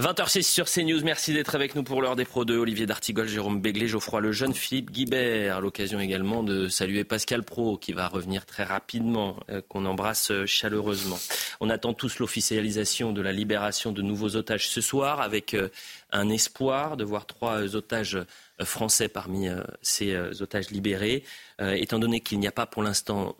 20h06 sur CNews, merci d'être avec nous pour l'heure des Pro 2. Olivier D'Artigol, Jérôme Béglé, Geoffroy Lejeune, Philippe Guibert. L'occasion également de saluer Pascal Praud qui va revenir très rapidement, qu'on embrasse chaleureusement. On attend tous l'officialisation de la libération de nouveaux otages ce soir avec un espoir de voir 3 otages français parmi ces otages libérés. Étant donné qu'il n'y a pas pour l'instant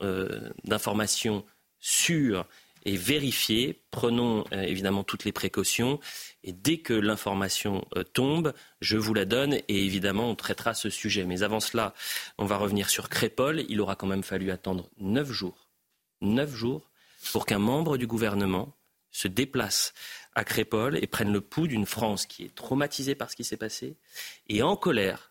d'informations sûres et vérifiées, prenons évidemment toutes les précautions. Et dès que l'information tombe, je vous la donne et évidemment on traitera ce sujet. Mais avant cela, on va revenir sur Crépol. Il aura quand même fallu attendre 9 jours pour qu'un membre du gouvernement se déplace à Crépol et prenne le pouls d'une France qui est traumatisée par ce qui s'est passé et en colère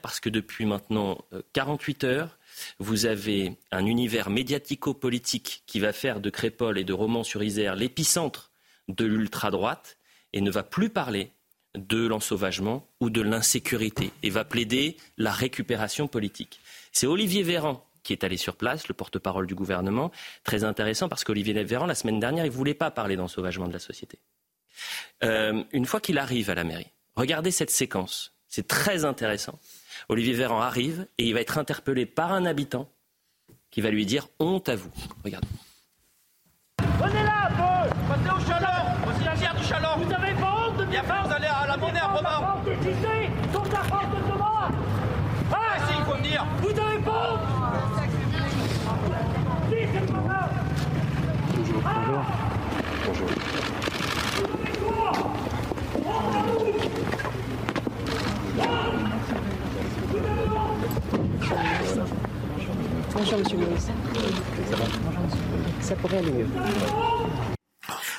parce que depuis maintenant 48 heures, vous avez un univers médiatico-politique qui va faire de Crépol et de Romans-sur-Isère l'épicentre de l'ultra-droite et ne va plus parler de l'ensauvagement ou de l'insécurité et va plaider la récupération politique. C'est Olivier Véran qui est allé sur place, le porte-parole du gouvernement. Très intéressant parce qu'Olivier Véran, la semaine dernière, il ne voulait pas parler d'ensauvagement de la société. Une fois qu'il arrive à la mairie, regardez cette séquence, c'est très intéressant. Olivier Véran arrive et il va être interpellé par un habitant qui va lui dire « honte à vous ». Regardez. Venez-là un peu, passez au Chalor, voici la guerre du Chalor. Vous n'avez pas honte de bien faire, vous allez à la monnaie à Romain. Vous n'avez pas honte d'exister, sauf la France de Thomas. Ah si, il faut venir. Vous n'avez pas honte. Si, c'est pas grave. Bonjour. Bonjour. Vous avez quoi? Honte à vous. Bonjour, monsieur le ministre. Ça pourrait aller mieux.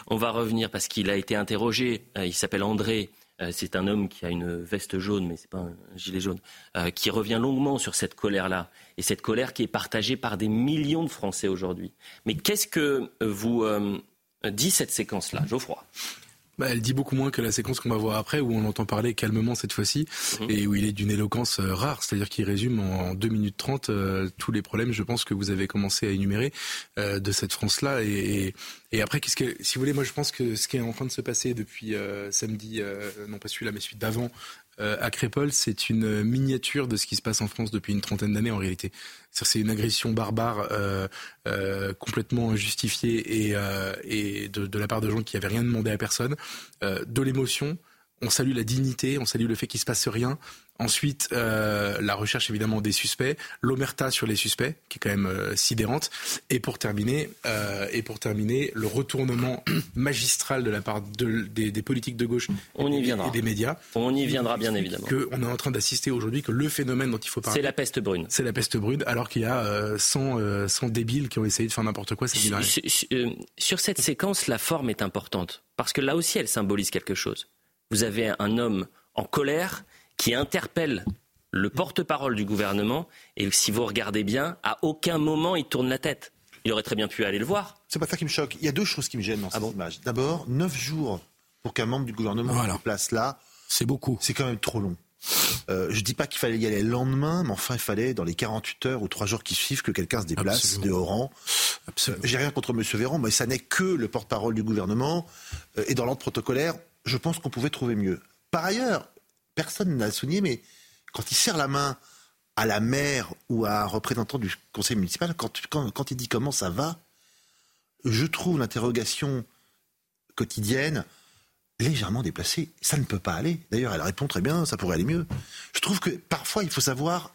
On va revenir parce qu'il a été interrogé. Il s'appelle André. C'est un homme qui a une veste jaune, mais ce n'est pas un gilet jaune, qui revient longuement sur cette colère-là. Et cette colère qui est partagée par des millions de Français aujourd'hui. Mais qu'est-ce que vous dit cette séquence-là, Geoffroy ? Elle dit beaucoup moins que la séquence qu'on va voir après, où on l'entend parler calmement cette fois-ci, et où il est d'une éloquence rare, c'est-à-dire qu'il résume en 2 minutes 30 tous les problèmes, je pense, que vous avez commencé à énumérer de cette France-là. Et après, qu'est-ce que, si vous voulez, moi je pense que ce qui est en train de se passer depuis samedi, non pas celui-là, mais celui d'avant, à Crépol, c'est une miniature de ce qui se passe en France depuis une trentaine d'années en réalité. C'est une agression barbare complètement injustifiée et de la part de gens qui n'avaient rien demandé à personne. De l'émotion, on salue la dignité, on salue le fait qu'il ne se passe rien. Ensuite, la recherche évidemment des suspects, l'omerta sur les suspects, qui est quand même sidérante. Et pour terminer, le retournement magistral de la part des politiques de gauche et des médias. On y viendra bien évidemment. On est en train d'assister aujourd'hui que le phénomène dont il faut parler... C'est la peste brune, alors qu'il y a 100 débiles qui ont essayé de faire n'importe quoi. Sur cette séquence, la forme est importante, parce que là aussi elle symbolise quelque chose. Vous avez un homme en colère... qui interpelle le porte-parole du gouvernement, et si vous regardez bien, à aucun moment il tourne la tête. Il aurait très bien pu aller le voir. C'est pas ça qui me choque. Il y a 2 choses qui me gênent dans cette image. D'abord, 9 jours pour qu'un membre du gouvernement se déplace là, c'est beaucoup. C'est quand même trop long. Je dis pas qu'il fallait y aller le lendemain, mais enfin il fallait dans les 48 heures ou 3 jours qui suivent que quelqu'un se déplace. Absolument. De haut rang. J'ai rien contre M. Véran, mais ça n'est que le porte-parole du gouvernement, et dans l'ordre protocolaire, je pense qu'on pouvait trouver mieux. Par ailleurs, personne n'a souligné, mais quand il serre la main à la maire ou à un représentant du conseil municipal, quand il dit comment ça va, je trouve l'interrogation quotidienne légèrement déplacée. Ça ne peut pas aller. D'ailleurs, elle répond très bien, ça pourrait aller mieux. Je trouve que parfois, il faut savoir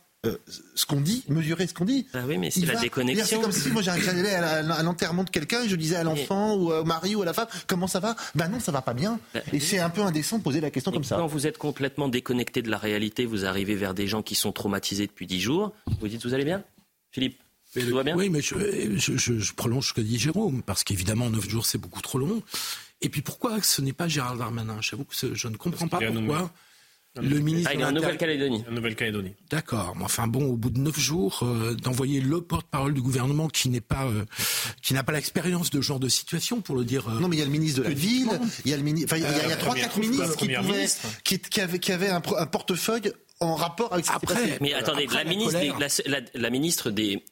ce qu'on dit, mesurer ce qu'on dit. Ah oui, mais c'est la déconnexion. C'est comme si moi j'allais à l'enterrement de quelqu'un et je disais à l'enfant ou au mari ou à la femme comment ça va ? Ben non, ça va pas bien. Et c'est un peu indécent de poser la question comme ça. Quand vous êtes complètement déconnecté de la réalité, vous arrivez vers des gens qui sont traumatisés depuis 10 jours. Vous dites vous allez bien, Philippe ? Tout va bien ? Oui, mais je prolonge ce que dit Jérôme, parce qu'évidemment, 9 jours, c'est beaucoup trop long. Et puis pourquoi ce n'est pas Gérald Darmanin ? J'avoue que je ne comprends pas pourquoi... Le ministre il est en Nouvelle-Calédonie. D'accord. Enfin bon, au bout de 9 jours, d'envoyer le porte-parole du gouvernement qui n'a pas l'expérience de ce genre de situation, pour le dire. Non, mais il y a le ministre de la ville. Il y a le ministre. Il y a 3-4 ministres qui avaient un portefeuille en rapport avec. La ministre des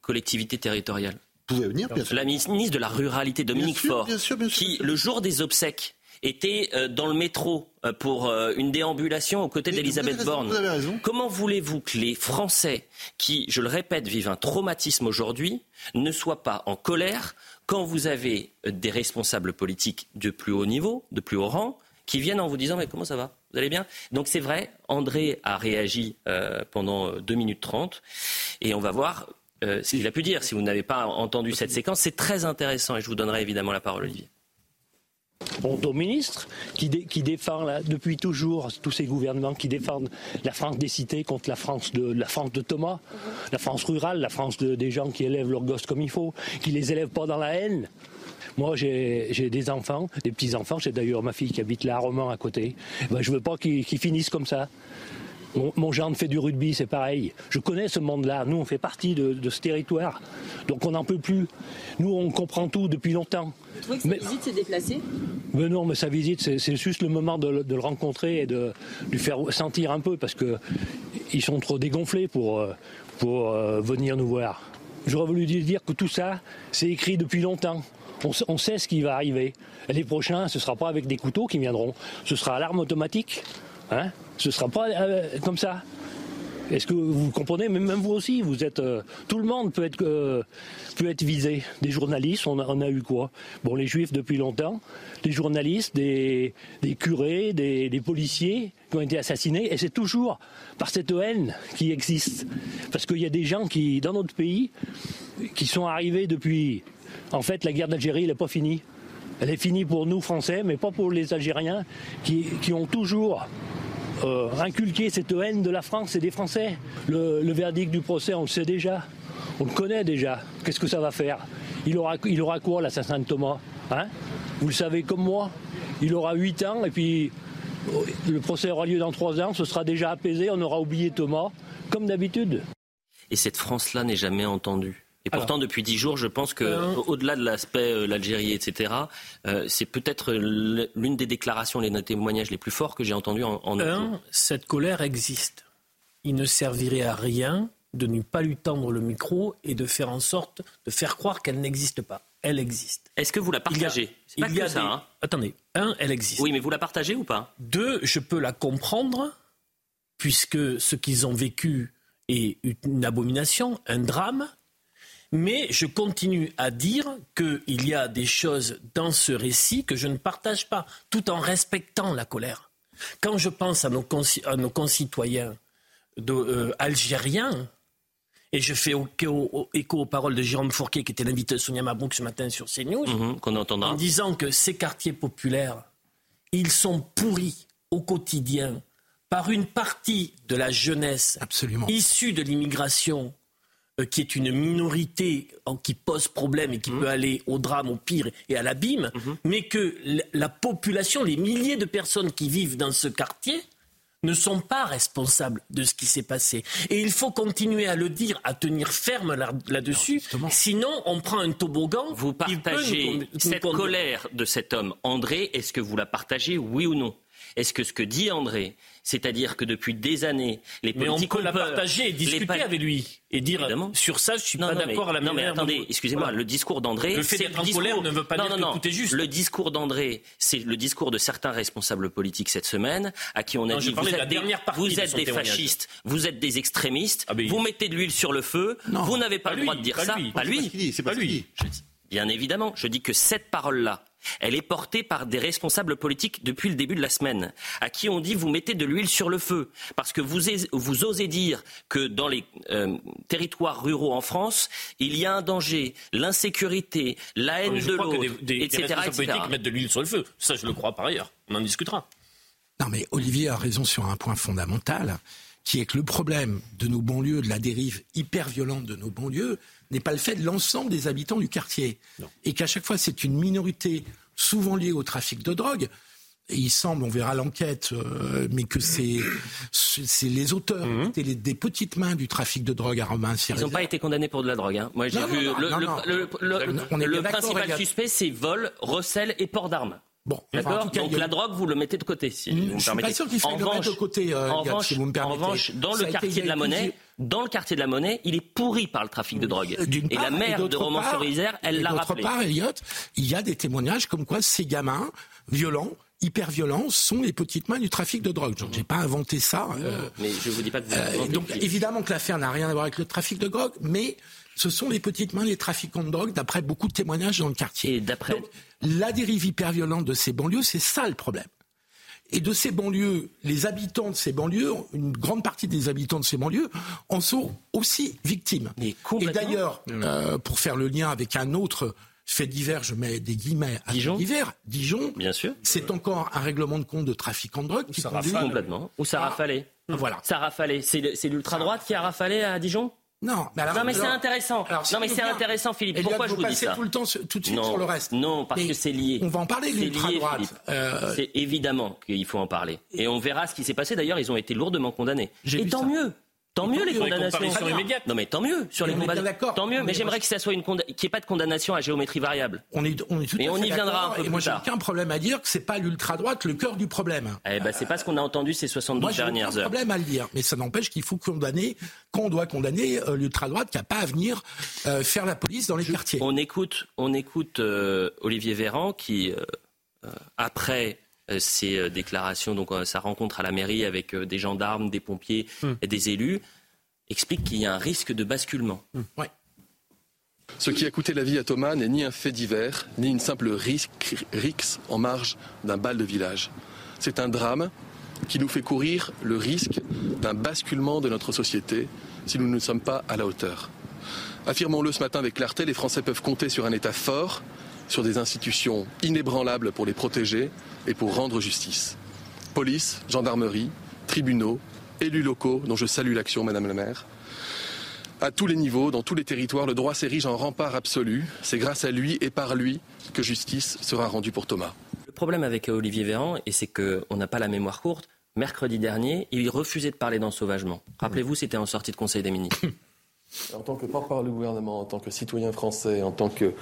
collectivités territoriales. Pouvait venir. Bien sûr. La ministre de la ruralité, Dominique Faure, qui le jour des obsèques était dans le métro pour une déambulation aux côtés d'Elisabeth Borne. Comment voulez-vous que les Français, qui, je le répète, vivent un traumatisme aujourd'hui, ne soient pas en colère quand vous avez des responsables politiques de plus haut niveau, de plus haut rang, qui viennent en vous disant « Mais comment ça va ? Vous allez bien ?» Donc c'est vrai, André a réagi pendant 2 minutes 30, et on va voir ce qu'il a pu dire. Si vous n'avez pas entendu cette séquence, c'est très intéressant, et je vous donnerai évidemment la parole, Olivier. Bon, au ministre qui défend depuis toujours tous ces gouvernements qui défendent la France des cités contre la France de Thomas, la France rurale, la France des gens qui élèvent leurs gosses comme il faut, qui les élèvent pas dans la haine. Moi, j'ai des enfants, des petits-enfants. J'ai d'ailleurs ma fille qui habite là à Romans à côté. Ben, je veux pas qu'ils finissent comme ça. Mon gendre fait du rugby, c'est pareil. Je connais ce monde-là. Nous, on fait partie de ce territoire. Donc, on n'en peut plus. Nous, on comprend tout depuis longtemps. Vous trouvez que sa visite s'est déplacée ? Mais non, mais sa visite, c'est juste le moment de le rencontrer et de lui faire sentir un peu, parce qu'ils sont trop dégonflés pour venir nous voir. J'aurais voulu dire que tout ça, c'est écrit depuis longtemps. On sait ce qui va arriver. Les prochains, ce ne sera pas avec des couteaux qui viendront. Ce sera à l'arme automatique. Hein ? Ce ne sera pas comme ça. Est-ce que vous comprenez ? Même vous aussi, vous êtes. Tout le monde peut être visé. Des journalistes, on a eu quoi ? Bon, les juifs depuis longtemps, des journalistes, des curés, des policiers qui ont été assassinés. Et c'est toujours par cette haine qui existe. Parce qu'il y a des gens qui, dans notre pays, qui sont arrivés depuis. En fait, la guerre d'Algérie, elle n'est pas finie. Elle est finie pour nous, Français, mais pas pour les Algériens qui ont toujours inculqué cette haine de la France et des Français. Le verdict du procès, on le sait déjà. On le connaît déjà. Qu'est-ce que ça va faire ? Il aura quoi, l'assassin de Thomas ? Hein ? Vous le savez comme moi. Il aura 8 ans et puis le procès aura lieu dans 3 ans. Ce sera déjà apaisé. On aura oublié Thomas, comme d'habitude. Et cette France-là n'est jamais entendue. Et pourtant, depuis 10 jours, je pense qu'au-delà de l'aspect l'Algérie, etc., c'est peut-être l'une des déclarations, les témoignages les plus forts que j'ai entendus en cette colère existe. Il ne servirait à rien de ne pas lui tendre le micro et de faire en sorte de faire croire qu'elle n'existe pas. Elle existe. Est-ce que vous la partagez ? C'est pas que ça. Attendez. Elle existe. Oui, mais vous la partagez ou pas ? 2, je peux la comprendre, puisque ce qu'ils ont vécu est une abomination, un drame. Mais je continue à dire qu'il y a des choses dans ce récit que je ne partage pas, tout en respectant la colère. Quand je pense à nos concitoyens algériens, et je fais écho aux paroles de Jérôme Fourquet, qui était l'invité de Sonia Mabrouk ce matin sur CNews, qu'on entendra, en disant que ces quartiers populaires, ils sont pourris au quotidien par une partie de la jeunesse issue de l'immigration, qui est une minorité qui pose problème et qui peut aller au drame, au pire et à l'abîme, mais que la population, les milliers de personnes qui vivent dans ce quartier ne sont pas responsables de ce qui s'est passé. Et il faut continuer à le dire, à tenir ferme là-dessus, sinon on prend un toboggan. Vous partagez cette colère de cet homme, André, est-ce que vous la partagez, oui ou non ? Est-ce que ce que dit André, c'est-à-dire que depuis des années, les politiques ont peur... Mais on peut la partager et discuter avec lui et dire évidemment. Sur ça, je suis non, pas non, d'accord. Mais, à la non, mais attendez, excusez-moi, voilà. Le discours d'André... Le fait d'être en colère ne veut pas dire que tout est juste. Le discours d'André, c'est le discours de certains responsables politiques cette semaine, à qui on a dit vous êtes des fascistes, vous êtes des extrémistes, vous mettez de l'huile sur le feu, vous n'avez pas le droit de dire ça. Pas lui. C'est pas lui. Bien évidemment, je dis que cette parole-là, elle est portée par des responsables politiques depuis le début de la semaine, à qui on dit vous mettez de l'huile sur le feu, parce que vous osez dire que dans les territoires ruraux en France, il y a un danger, l'insécurité, la haine de l'autre, etc. Des responsables politiques mettent de l'huile sur le feu, ça je le crois par ailleurs, on en discutera. Non mais Olivier a raison sur un point fondamental, qui est que le problème de nos banlieues, de la dérive hyper violente de nos banlieues, n'est pas le fait de l'ensemble des habitants du quartier. Non. Et qu'à chaque fois, c'est une minorité souvent liée au trafic de drogue. Et il semble, on verra l'enquête, mais que c'est les auteurs, c'était des petites mains du trafic de drogue à Romans-sur-Isère. Ils n'ont pas été condamnés pour de la drogue. Hein. Moi, j'ai vu le principal suspect, c'est vol, recel et port d'armes. Bon, d'accord. Enfin, donc la drogue, vous le mettez de côté, si vous me permettez. Je suis pas sûr qu'il faille le mettre de côté, si vous me permettez. En revanche, dans le quartier de la Monnaie, il est pourri par le trafic de drogue. Et la maire de Romans-sur-Isère, elle l'a rappelé. D'autre part, Elliot, il y a des témoignages comme quoi ces gamins violents, hyper violents, sont les petites mains du trafic de drogue. Donc, j'ai pas inventé ça. Mais je vous dis pas que vous avez donc évidemment que l'affaire n'a rien à voir avec le trafic de drogue, mais ce sont les petites mains des trafiquants de drogue, d'après beaucoup de témoignages dans le quartier. Et d'après donc, la dérive hyper violente de ces banlieues, c'est ça le problème. Et de ces banlieues, les habitants de ces banlieues, une grande partie des habitants de ces banlieues en sont aussi victimes. Et d'ailleurs, pour faire le lien avec un autre fait divers, je mets des guillemets à Dijon. Dijon, bien sûr. C'est encore un règlement de compte de trafic en drogue qui conduit complètement. Ou ça rafalait. Voilà. Ça rafalait. C'est l'ultra droite qui a rafalé à Dijon. Non, mais, c'est intéressant. Alors, si c'est intéressant, Philippe. Pourquoi je vous dis ça ? Vous passez tout de suite sur le reste. Non, parce que c'est lié. On va en parler de l'ultra-droite. C'est évidemment qu'il faut en parler. Et on verra ce qui s'est passé. D'ailleurs, ils ont été lourdement condamnés. Et tant mieux. Tant mieux les condamnations. Non mais tant mieux sur les condamnations. Tant mieux, mais j'aimerais que ça soit qu'il n'y ait pas de condamnation à géométrie variable. On est tout à fait d'accord. Et on y viendra un peu plus tard. Et moi j'ai aucun problème à dire que c'est pas l'ultra-droite le cœur du problème. Eh ben c'est pas ce qu'on a entendu ces 72 dernières heures. Moi j'ai aucun problème à le dire, mais ça n'empêche qu'il faut condamner, qu'on doit condamner l'ultra-droite qui n'a pas à venir faire la police dans les quartiers. On écoute Olivier Véran qui après ces déclarations, donc sa rencontre à la mairie avec des gendarmes, des pompiers et des élus, explique qu'il y a un risque de basculement. Ouais. Ce qui a coûté la vie à Thomas n'est ni un fait divers, ni une simple rixe en marge d'un bal de village. C'est un drame qui nous fait courir le risque d'un basculement de notre société si nous ne sommes pas à la hauteur. Affirmons-le ce matin avec clarté, les Français peuvent compter sur un État fort, sur des institutions inébranlables pour les protéger et pour rendre justice. Police, gendarmerie, tribunaux, élus locaux, dont je salue l'action, Madame la maire. À tous les niveaux, dans tous les territoires, le droit s'érige en rempart absolu. C'est grâce à lui et par lui que justice sera rendue pour Thomas. Le problème avec Olivier Véran, et c'est qu'on n'a pas la mémoire courte, mercredi dernier, il refusait de parler d'ensauvagement. Rappelez-vous, c'était en sortie de Conseil des ministres. En tant que porte-parole du gouvernement, en tant que citoyen français, en tant que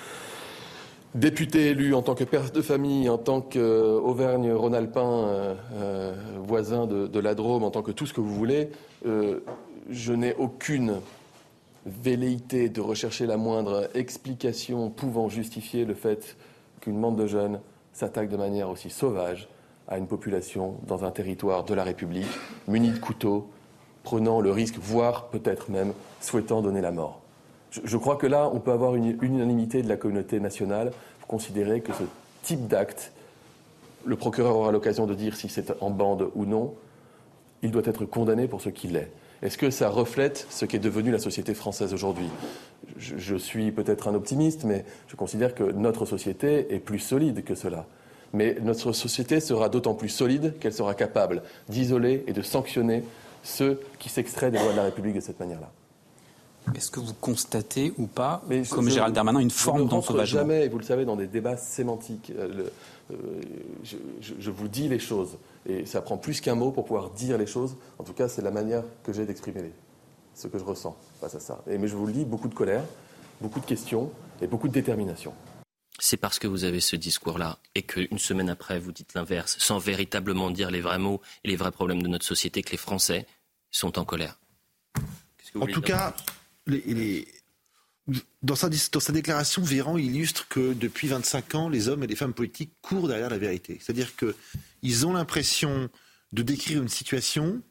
député élu, en tant que père de famille, en tant qu'Auvergne-Rhône-Alpin, voisin de la Drôme, en tant que tout ce que vous voulez, je n'ai aucune velléité de rechercher la moindre explication pouvant justifier le fait qu'une bande de jeunes s'attaque de manière aussi sauvage à une population dans un territoire de la République, munie de couteaux, prenant le risque, voire peut-être même souhaitant donner la mort. Je crois que là, on peut avoir une unanimité de la communauté nationale pour considérer que ce type d'acte, le procureur aura l'occasion de dire si c'est en bande ou non, il doit être condamné pour ce qu'il est. Est-ce que ça reflète ce qu'est devenue la société française aujourd'hui ? Je suis peut-être un optimiste, mais je considère que notre société est plus solide que cela. Mais notre société sera d'autant plus solide qu'elle sera capable d'isoler et de sanctionner ceux qui s'extraient des lois de la République de cette manière-là. Est-ce que vous constatez ou pas, comme Gérald Darmanin, une forme d'ensauvagement ? Je ne rentre jamais, et vous le savez, dans des débats sémantiques. Je vous dis les choses. Et ça prend plus qu'un mot pour pouvoir dire les choses. En tout cas, c'est la manière que j'ai d'exprimer ce que je ressens face à ça. Mais je vous le dis, beaucoup de colère, beaucoup de questions et beaucoup de détermination. C'est parce que vous avez ce discours-là et qu'une semaine après, vous dites l'inverse, sans véritablement dire les vrais mots et les vrais problèmes de notre société, que les Français sont en colère. En tout cas... Dans sa déclaration, Véran illustre que depuis 25 ans, les hommes et les femmes politiques courent derrière la vérité. C'est-à-dire qu'ils ont l'impression de décrire une situation,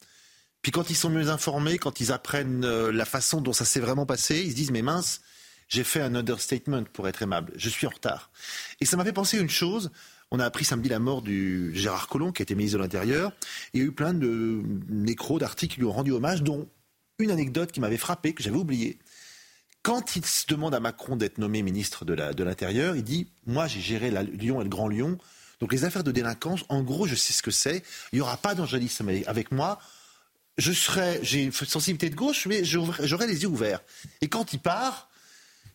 puis quand ils sont mieux informés, quand ils apprennent la façon dont ça s'est vraiment passé, ils se disent « mais mince, j'ai fait un understatement pour être aimable, je suis en retard ». Et ça m'a fait penser à une chose, on a appris samedi la mort du Gérard Collomb, qui était ministre de l'Intérieur, et il y a eu plein de nécros, d'articles qui lui ont rendu hommage, dont une anecdote qui m'avait frappé, que j'avais oubliée. Quand il se demande à Macron d'être nommé ministre de l'Intérieur, il dit « Moi, j'ai géré Lyon et le Grand Lyon, donc les affaires de délinquance, en gros, je sais ce que c'est, il n'y aura pas d'angélisme avec moi, j'ai une sensibilité de gauche, mais j'aurais les yeux ouverts. Et quand il part,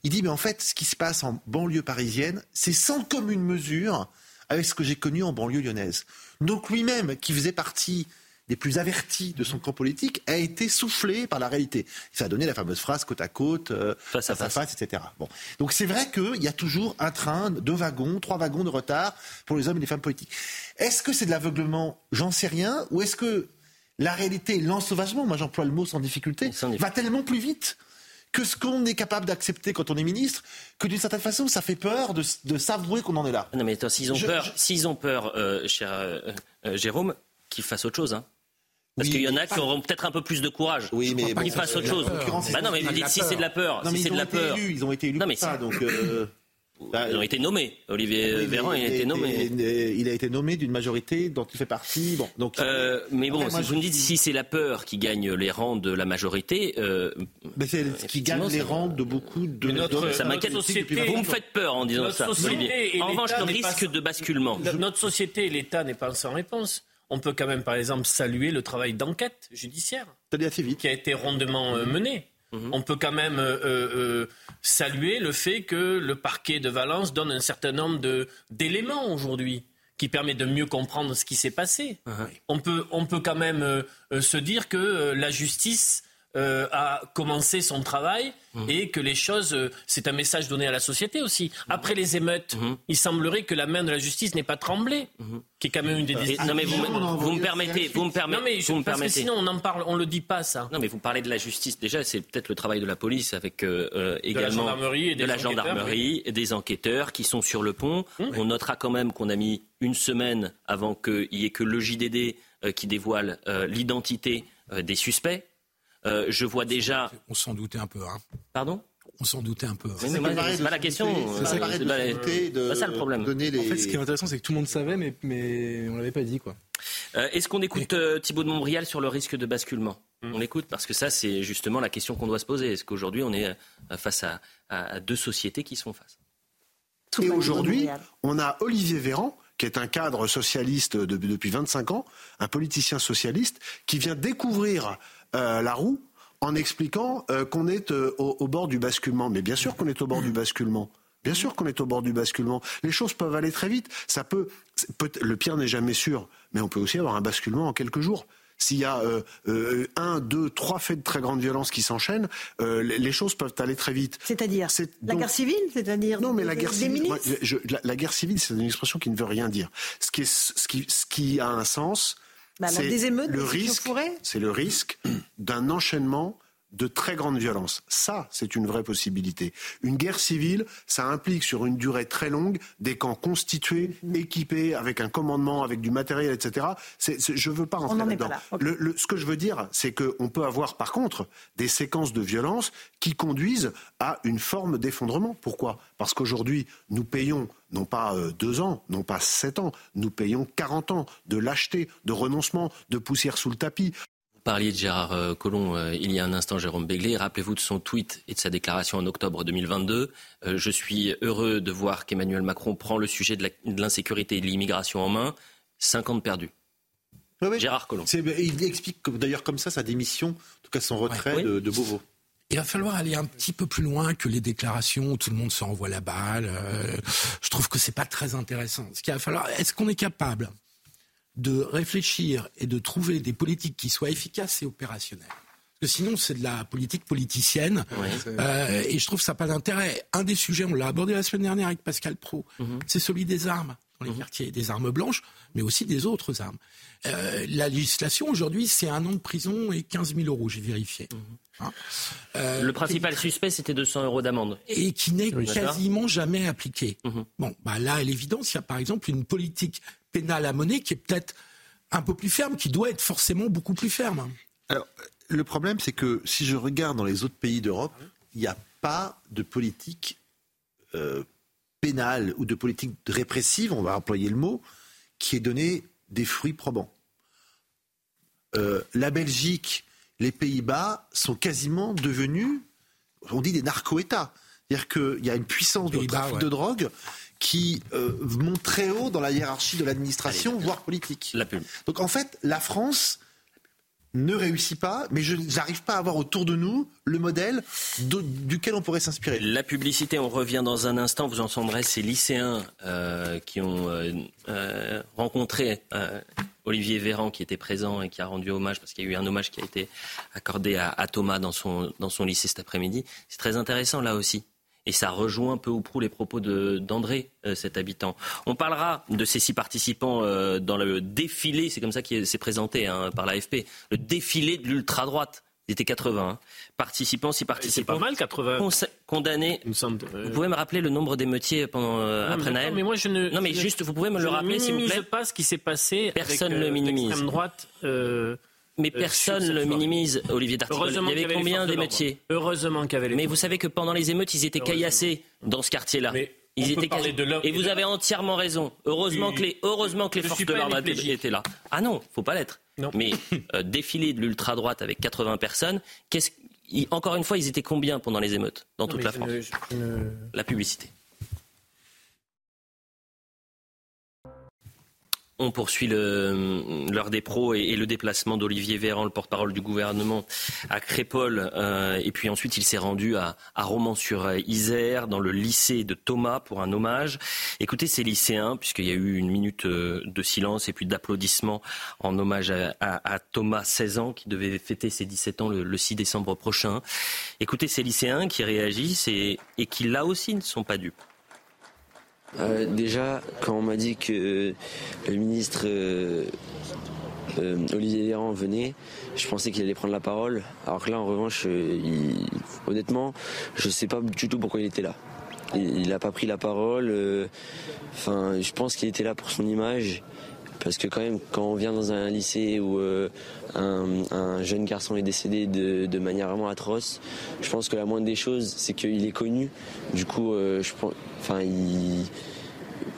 il dit, mais en fait, ce qui se passe en banlieue parisienne, c'est sans commune mesure avec ce que j'ai connu en banlieue lyonnaise. Donc lui-même, qui faisait partie des plus avertis de son camp politique, a été soufflé par la réalité. Ça a donné la fameuse phrase côte à côte, face à face, etc. Bon. Donc c'est vrai qu'il y a toujours un train, 2 wagons, 3 wagons de retard pour les hommes et les femmes politiques. Est-ce que c'est de l'aveuglement ? J'en sais rien. Ou est-ce que la réalité, l'ensauvagement, moi j'emploie le mot sans difficulté, va tellement plus vite que ce qu'on est capable d'accepter quand on est ministre, que d'une certaine façon, ça fait peur de s'avouer qu'on en est là. Non mais attends, s'ils ont peur, cher Jérôme, qu'ils fassent autre chose, hein. Parce qu'il y en a qui auront peut-être un peu plus de courage. Oui, mais ils fassent autre chose. Bah non, mais vous dites si c'est de la peur. Non, mais si c'est de la peur. Ils ont été élus. Non, mais ça, donc. Ils ont été nommés. Olivier Véran, il a été nommé. Il a été nommé d'une majorité dont il fait partie. Bon, donc. Mais bon, si vous me dites si c'est la peur qui gagne les rangs de la majorité. Mais c'est ce qui gagne les rangs de beaucoup de notre. Ça m'inquiète aussi. Vous me faites peur en disant ça. En revanche, le risque de basculement. Notre société et l'État n'est pas sans réponse. On peut quand même, par exemple, saluer le travail d'enquête judiciaire qui a été rondement mené. Mmh. On peut quand même saluer le fait que le parquet de Valence donne un certain nombre d'éléments aujourd'hui qui permettent de mieux comprendre ce qui s'est passé. Mmh. On peut quand même se dire que la justice a commencé son travail et que les choses... c'est un message donné à la société aussi. Après les émeutes, il semblerait que la main de la justice n'ait pas tremblé, qui est quand même une des... Non mais vous me permettez... Parce que sinon on ne le dit pas ça. Non mais vous parlez de la justice, déjà c'est peut-être le travail de la police avec également de la gendarmerie et des enquêteurs qui sont sur le pont. On notera quand même qu'on a mis une semaine avant qu'il n'y ait que le JDD qui dévoile l'identité des suspects. Je vois déjà... On s'en doutait un peu. Hein. Pardon ? On s'en doutait un peu. Hein. Mais c'est pas la question. Ça paraît de ça le problème. En fait, ce qui est intéressant, c'est que tout le monde savait, mais on ne l'avait pas dit. Est-ce qu'on écoute Thibault de Montbrial sur le risque de basculement ? On l'écoute parce que ça, c'est justement la question qu'on doit se poser. Est-ce qu'aujourd'hui, on est face à deux sociétés qui sont face ? Et aujourd'hui, on a Olivier Véran, qui est un cadre socialiste depuis 25 ans, un politicien socialiste, qui vient découvrir... la roue en expliquant qu'on est au bord du basculement. Mais bien sûr qu'on est au bord du basculement. Bien sûr qu'on est au bord du basculement. Les choses peuvent aller très vite. Ça peut, le pire n'est jamais sûr, mais on peut aussi avoir un basculement en quelques jours. S'il y a 1, 2, 3 faits de très grande violence qui s'enchaînent, les choses peuvent aller très vite. C'est-à-dire la guerre civile, c'est-à-dire non, mais la guerre civile. Moi, la guerre civile, c'est une expression qui ne veut rien dire. Ce qui a un sens. C'est des émeutes, le risque d'un enchaînement de très grande violence. Ça, c'est une vraie possibilité. Une guerre civile, ça implique sur une durée très longue des camps constitués, équipés, avec un commandement, avec du matériel, etc. Je ne veux pas rentrer là-dedans. Okay. Ce que je veux dire, c'est qu'on peut avoir, par contre, des séquences de violence qui conduisent à une forme d'effondrement. Pourquoi ? Parce qu'aujourd'hui, nous payons... non pas 2 ans, non pas 7 ans, nous payons 40 ans de lâcheté, de renoncement, de poussière sous le tapis. Vous parliez de Gérard Collomb il y a un instant, Jérôme Béglé. Rappelez-vous de son tweet et de sa déclaration en octobre 2022. Je suis heureux de voir qu'Emmanuel Macron prend le sujet de l'insécurité et de l'immigration en main. 5 ans de perdu. Oui. Gérard Collomb. Il explique d'ailleurs comme ça sa démission, en tout cas son retrait de Beauvau. Il va falloir aller un petit peu plus loin que les déclarations où tout le monde se renvoie la balle. Je trouve que c'est pas très intéressant. Ce qu'il va falloir, est-ce qu'on est capable de réfléchir et de trouver des politiques qui soient efficaces et opérationnelles ? Parce que sinon, c'est de la politique politicienne. Ouais. Et je trouve ça pas d'intérêt. Un des sujets, on l'a abordé la semaine dernière avec Pascal Praud, c'est celui des armes dans les quartiers, des armes blanches, mais aussi des autres armes. La législation, aujourd'hui, c'est 1 an de prison et 15 000 €, j'ai vérifié. Hein le principal suspect, c'était 200 € d'amende. Et qui n'est quasiment jamais appliqué. Bon, bah là, à l'évidence, il y a par exemple une politique pénale à monnaie qui est peut-être un peu plus ferme, qui doit être forcément beaucoup plus ferme. Alors, le problème, c'est que si je regarde dans les autres pays d'Europe, il n'y a pas de politique pénale ou de politique répressive, on va employer le mot, qui ait donné des fruits probants. La Belgique... les Pays-Bas sont quasiment devenus, on dit, des narco-États. C'est-à-dire qu'il y a une puissance de trafic de drogue qui monte très haut dans la hiérarchie de l'administration, voire politique. Donc en fait, la France ne réussit pas, mais je n'arrive pas à avoir autour de nous le modèle duquel on pourrait s'inspirer. La publicité, on revient dans un instant. Vous entendrez ces lycéens qui ont rencontré Olivier Véran, qui était présent et qui a rendu hommage, parce qu'il y a eu un hommage qui a été accordé à Thomas dans son lycée cet après-midi. C'est très intéressant là aussi. Et ça rejoint peu ou prou les propos d'André, cet habitant. On parlera de ces 6 participants dans le défilé, c'est comme ça qu'il s'est présenté par l'AFP, le défilé de l'ultra-droite. Ils étaient 80. Participants, 6 participants. C'est pas mal, 80. Condamnés. Vous pouvez me rappeler le nombre d'émeutiers après Naël ? Non, mais moi je ne. Non, mais juste, vous pouvez me le rappeler, s'il vous plaît. Je ne minimise pas ce qui s'est passé. Personne ne le minimise. L'extrême droite. Mais personne ne le minimise, Olivier D'Artigol. Il y avait combien d'émeutiers ? Heureusement qu'il y avait les. Mais vous savez que pendant les émeutes, ils étaient caillassés dans ce quartier-là. Ils étaient caillassés. Et vous avez entièrement raison. Heureusement que les forces de l'ordre étaient là. Ah non, faut pas l'être. Non. Mais défilé de l'ultra-droite avec 80 personnes, encore une fois, ils étaient combien pendant les émeutes dans toute la France ? La publicité. On poursuit l'heure des pros et le déplacement d'Olivier Véran, le porte-parole du gouvernement, à Crépol. Et puis ensuite, il s'est rendu à Romans-sur-Isère, dans le lycée de Thomas, pour un hommage. Écoutez ces lycéens, puisqu'il y a eu une minute de silence et puis d'applaudissements en hommage à Thomas, 16 ans, qui devait fêter ses 17 ans le 6 décembre prochain. Écoutez ces lycéens qui réagissent et qui, là aussi, ne sont pas dupes. Déjà, quand on m'a dit que le ministre Olivier Véran venait, je pensais qu'il allait prendre la parole. Alors que là, en revanche, honnêtement, je ne sais pas du tout pourquoi il était là. Il n'a pas pris la parole. Je pense qu'il était là pour son image. Parce que quand même, quand on vient dans un lycée où un jeune garçon est décédé de manière vraiment atroce, je pense que la moindre des choses, c'est qu'il est connu. Du coup,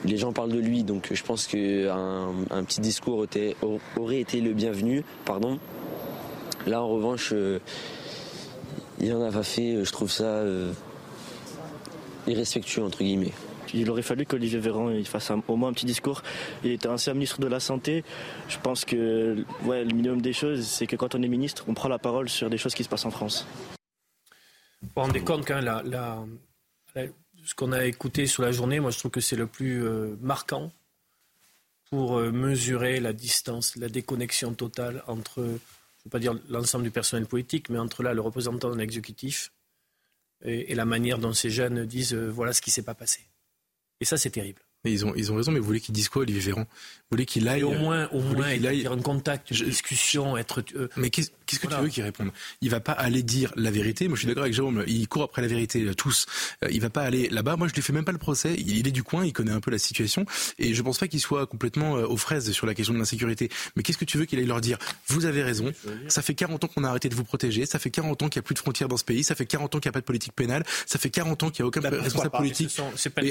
les gens parlent de lui, donc je pense qu'un petit discours aurait été le bienvenu. Pardon. Là, en revanche, il n'en a pas fait. Je trouve ça irrespectueux, entre guillemets. Il aurait fallu qu'Olivier Véran fasse au moins un petit discours. Il était ancien ministre de la Santé. Je pense que le minimum des choses, c'est que quand on est ministre, on prend la parole sur des choses qui se passent en France. Vous vous rendez compte quand ce qu'on a écouté sur la journée, moi je trouve que c'est le plus marquant pour mesurer la distance, la déconnexion totale entre, je ne veux pas dire l'ensemble du personnel politique, mais entre le représentant de l'exécutif et la manière dont ces jeunes disent voilà ce qui ne s'est pas passé. Et ça, c'est terrible. Mais ils ont raison, mais vous voulez qu'ils disent quoi, Olivier Véran ? Vous voulez qu'il aille... Au moins il aille... un contact, une discussion, être... Mais qu'est-ce que tu veux qu'il réponde ? Il va pas aller dire la vérité. Moi, je suis d'accord avec Jérôme, il court après la vérité, tous. Il va pas aller là-bas. Moi, je lui fais même pas le procès. Il est du coin, il connaît un peu la situation. Et je pense pas qu'il soit complètement aux fraises sur la question de l'insécurité. Mais qu'est-ce que tu veux qu'il aille leur dire ? Vous avez raison, ça fait 40 ans qu'on a arrêté de vous protéger, ça fait 40 ans qu'il n'y a plus de frontières dans ce pays, ça fait 40 ans qu'il n'y a pas de politique pénale, ça fait 40 ans qu'il n'y a aucun responsable politique.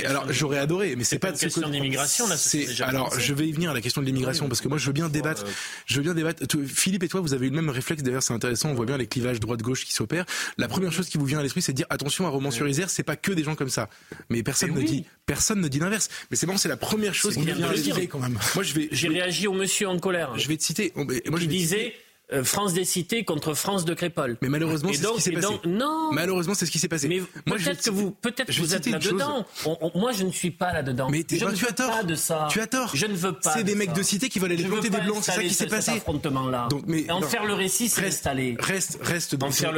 Alors, j'aurais adoré, mais c'est pas... La question de l'immigration, là, alors, je vais y venir à la question de l'immigration, parce que moi, je veux bien débattre. Philippe et toi, vous avez eu le même réflexe. D'ailleurs, c'est intéressant. On voit bien les clivages droite-gauche qui s'opèrent. La première chose qui vous vient à l'esprit, c'est de dire attention à Romans-sur-Isère, c'est pas que des gens comme ça. Mais personne ne dit l'inverse. Mais c'est bon, c'est la première chose qui vient à l'esprit quand même. Moi, j'ai réagi au monsieur en colère. Je vais te citer. Qui disait France des cités contre France de Crépol. Mais malheureusement, c'est ce qui s'est passé. Mais moi, peut-être que vous êtes là-dedans. Moi, je ne suis pas là-dedans. Mais tu as tort. Tu as tort. Je ne veux pas. C'est des mecs de cité qui veulent aller planter des blancs. C'est ça qui s'est passé. En faire le récit, c'est installé. Reste dans ton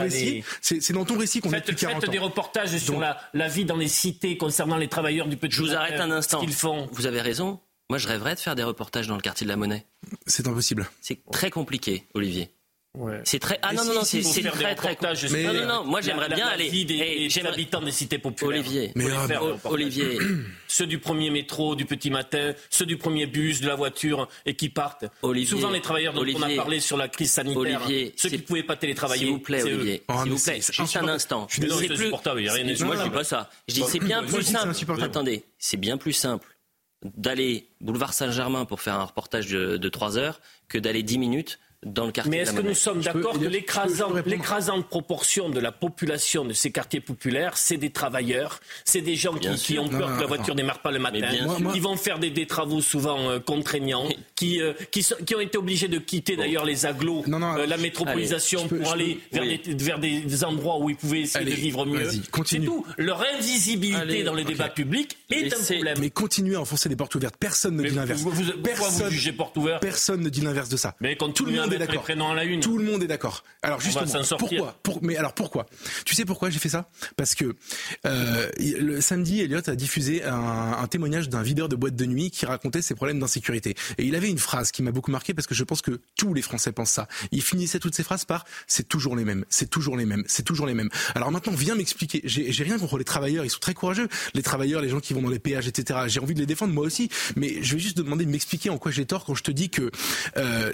récit. C'est dans ton récit qu'on est depuis 40 ans. Faites des reportages sur la vie dans les cités concernant les travailleurs du petit. Je vous arrête un instant. Vous avez raison. Moi, je rêverais de faire des reportages dans le quartier de la Monnaie. C'est impossible. C'est très compliqué, Olivier. Ouais. C'est très... Ah non, non, non, c'est très, très compliqué. Mais... Non, moi, j'aimerais bien aller... des habitants des cités populaires. Olivier, Olivier. Ceux du premier métro, du petit matin, ceux du premier bus, de la voiture, et qui partent. Olivier, souvent, les travailleurs dont on a parlé sur la crise sanitaire, Olivier, ceux qui ne pouvaient pas télétravailler, s'il vous plaît, Olivier, s'il vous plaît, juste un instant. Je suis désolé, c'est insupportable, il n'y a rien de... Moi, je ne dis pas ça. Je dis c'est bien plus simple. Attendez, c'est bien plus simple d'aller boulevard Saint-Germain pour faire un reportage de 3 heures que d'aller 10 minutes dans le quartier. Mais est-ce que nous sommes d'accord que l'écrasante proportion de la population de ces quartiers populaires, c'est des travailleurs, c'est des gens qui ont peur que la voiture ne démarre pas le matin, qui vont faire des travaux souvent contraignants, qui ont été obligés de quitter d'ailleurs les agglos, la métropolisation pour aller vers des endroits où ils pouvaient essayer de vivre mieux. C'est tout. Leur invisibilité dans le débat public est un problème. Mais continuez à enfoncer des portes ouvertes. Personne ne dit l'inverse. Pourquoi vous jugez portes ouvertes ? Personne ne dit l'inverse de ça. Mais quand tout le monde est d'accord. Tout le monde est d'accord. Alors justement, pourquoi ? Tu sais pourquoi j'ai fait ça ? Parce que le samedi, Elliot a diffusé un témoignage d'un videur de boîte de nuit qui racontait ses problèmes d'insécurité. Et il avait une phrase qui m'a beaucoup marqué parce que je pense que tous les Français pensent ça. Il finissait toutes ses phrases par « c'est toujours les mêmes, c'est toujours les mêmes, c'est toujours les mêmes ». Alors maintenant, viens m'expliquer. J'ai rien contre les travailleurs, ils sont très courageux. Les travailleurs, les gens qui vont dans les péages, etc. J'ai envie de les défendre, moi aussi. Mais je vais juste te demander de m'expliquer en quoi j'ai tort quand je te dis que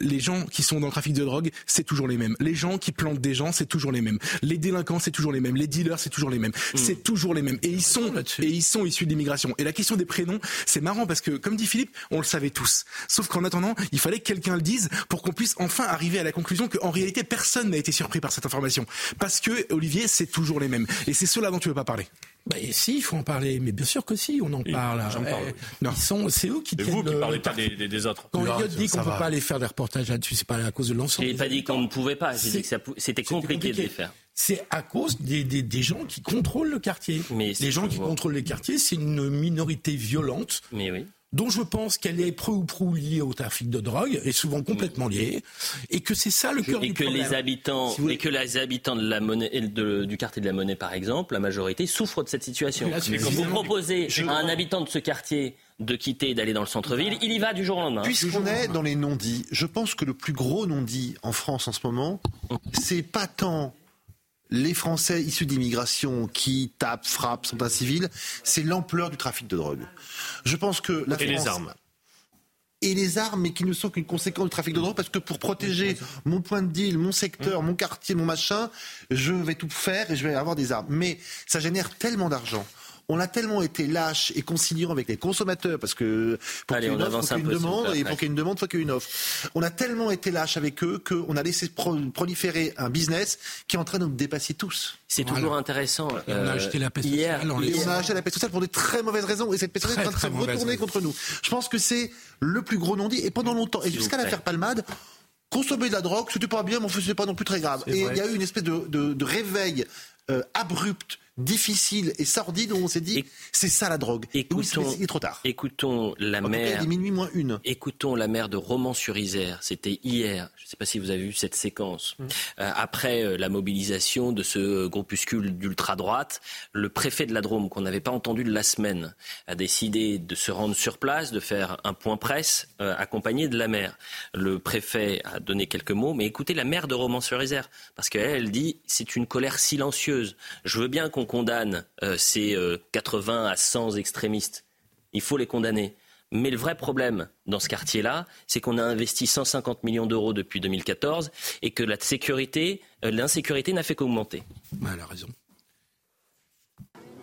les gens qui sont dans le trafic de drogue, c'est toujours les mêmes. Les gens qui plantent des gens, c'est toujours les mêmes. Les délinquants, c'est toujours les mêmes. Les dealers, c'est toujours les mêmes. C'est toujours les mêmes. Et ils sont issus de l'immigration. Et la question des prénoms, c'est marrant parce que, comme dit Philippe, on le savait tous. Sauf qu'en attendant, il fallait que quelqu'un le dise pour qu'on puisse enfin arriver à la conclusion qu'en réalité, personne n'a été surpris par cette information. Parce que, Olivier, c'est toujours les mêmes. Et c'est ceux-là dont tu veux pas parler. Bah, si, il faut en parler, mais bien sûr que si, on en parle. C'est eux qui tiennent. Vous qui parlez pas des autres. Quand Elliot dit qu'on ne peut pas aller faire des reportages là-dessus, c'est pas à cause de l'ensemble. J'ai pas dit qu'on ne pouvait pas, j'ai dit que c'était compliqué de les faire. C'est à cause des gens qui contrôlent le quartier. Les gens qui contrôlent les quartiers, c'est une minorité violente. Mais oui. Dont je pense qu'elle est peu ou prou liée au trafic de drogue, et souvent complètement liée, et que c'est ça le cœur du problème. Et que les habitants du quartier de la Monnaie, par exemple, la majorité, souffrent de cette situation. Et quand vous proposez à un habitant de ce quartier de quitter et d'aller dans le centre-ville, il y va du jour au lendemain. Puisqu'on est dans les non-dits, je pense que le plus gros non-dit en France en ce moment, c'est pas tant les Français issus d'immigration qui tapent, frappent, sont incivils, c'est l'ampleur du trafic de drogue. Je pense que la France... Et les armes, mais qui ne sont qu'une conséquence du trafic de drogue, parce que pour protéger mon point de deal, mon secteur, mon quartier, mon machin, je vais tout faire et je vais avoir des armes. Mais ça génère tellement d'argent. On a tellement été lâche et conciliant avec les consommateurs, parce que pour qu'il y ait une offre, il faut qu'il y ait une demande, et pour qu'il y ait une demande, il faut qu'il y ait une offre. On a tellement été lâche avec eux qu'on a laissé proliférer un business qui est en train de nous dépasser tous. C'est toujours intéressant. On a acheté la paix sociale. On a acheté la paix sociale pour des très mauvaises raisons, et cette paix sociale est en train de se retourner contre nous. Je pense que c'est le plus gros non-dit, et pendant longtemps, et jusqu'à l'affaire Palmade, consommer de la drogue, c'était pas bien, mais c'était pas non plus très grave. Et il y a eu une espèce de réveil abrupt, difficile et sordide où on s'est dit c'est ça la drogue. Il est trop tard. Écoutons la maire de Romans-sur-Isère. C'était hier. Je ne sais pas si vous avez vu cette séquence. Après la mobilisation de ce groupuscule d'ultra-droite, le préfet de la Drôme, qu'on n'avait pas entendu de la semaine, a décidé de se rendre sur place, de faire un point presse accompagné de la maire. Le préfet a donné quelques mots, mais écoutez la maire de Romans-sur-Isère, parce qu'elle dit c'est une colère silencieuse. Je veux bien qu'on condamne ces 80 à 100 extrémistes. Il faut les condamner. Mais le vrai problème dans ce quartier-là, c'est qu'on a investi 150 millions d'euros depuis 2014 et que l'insécurité n'a fait qu'augmenter. Elle a raison.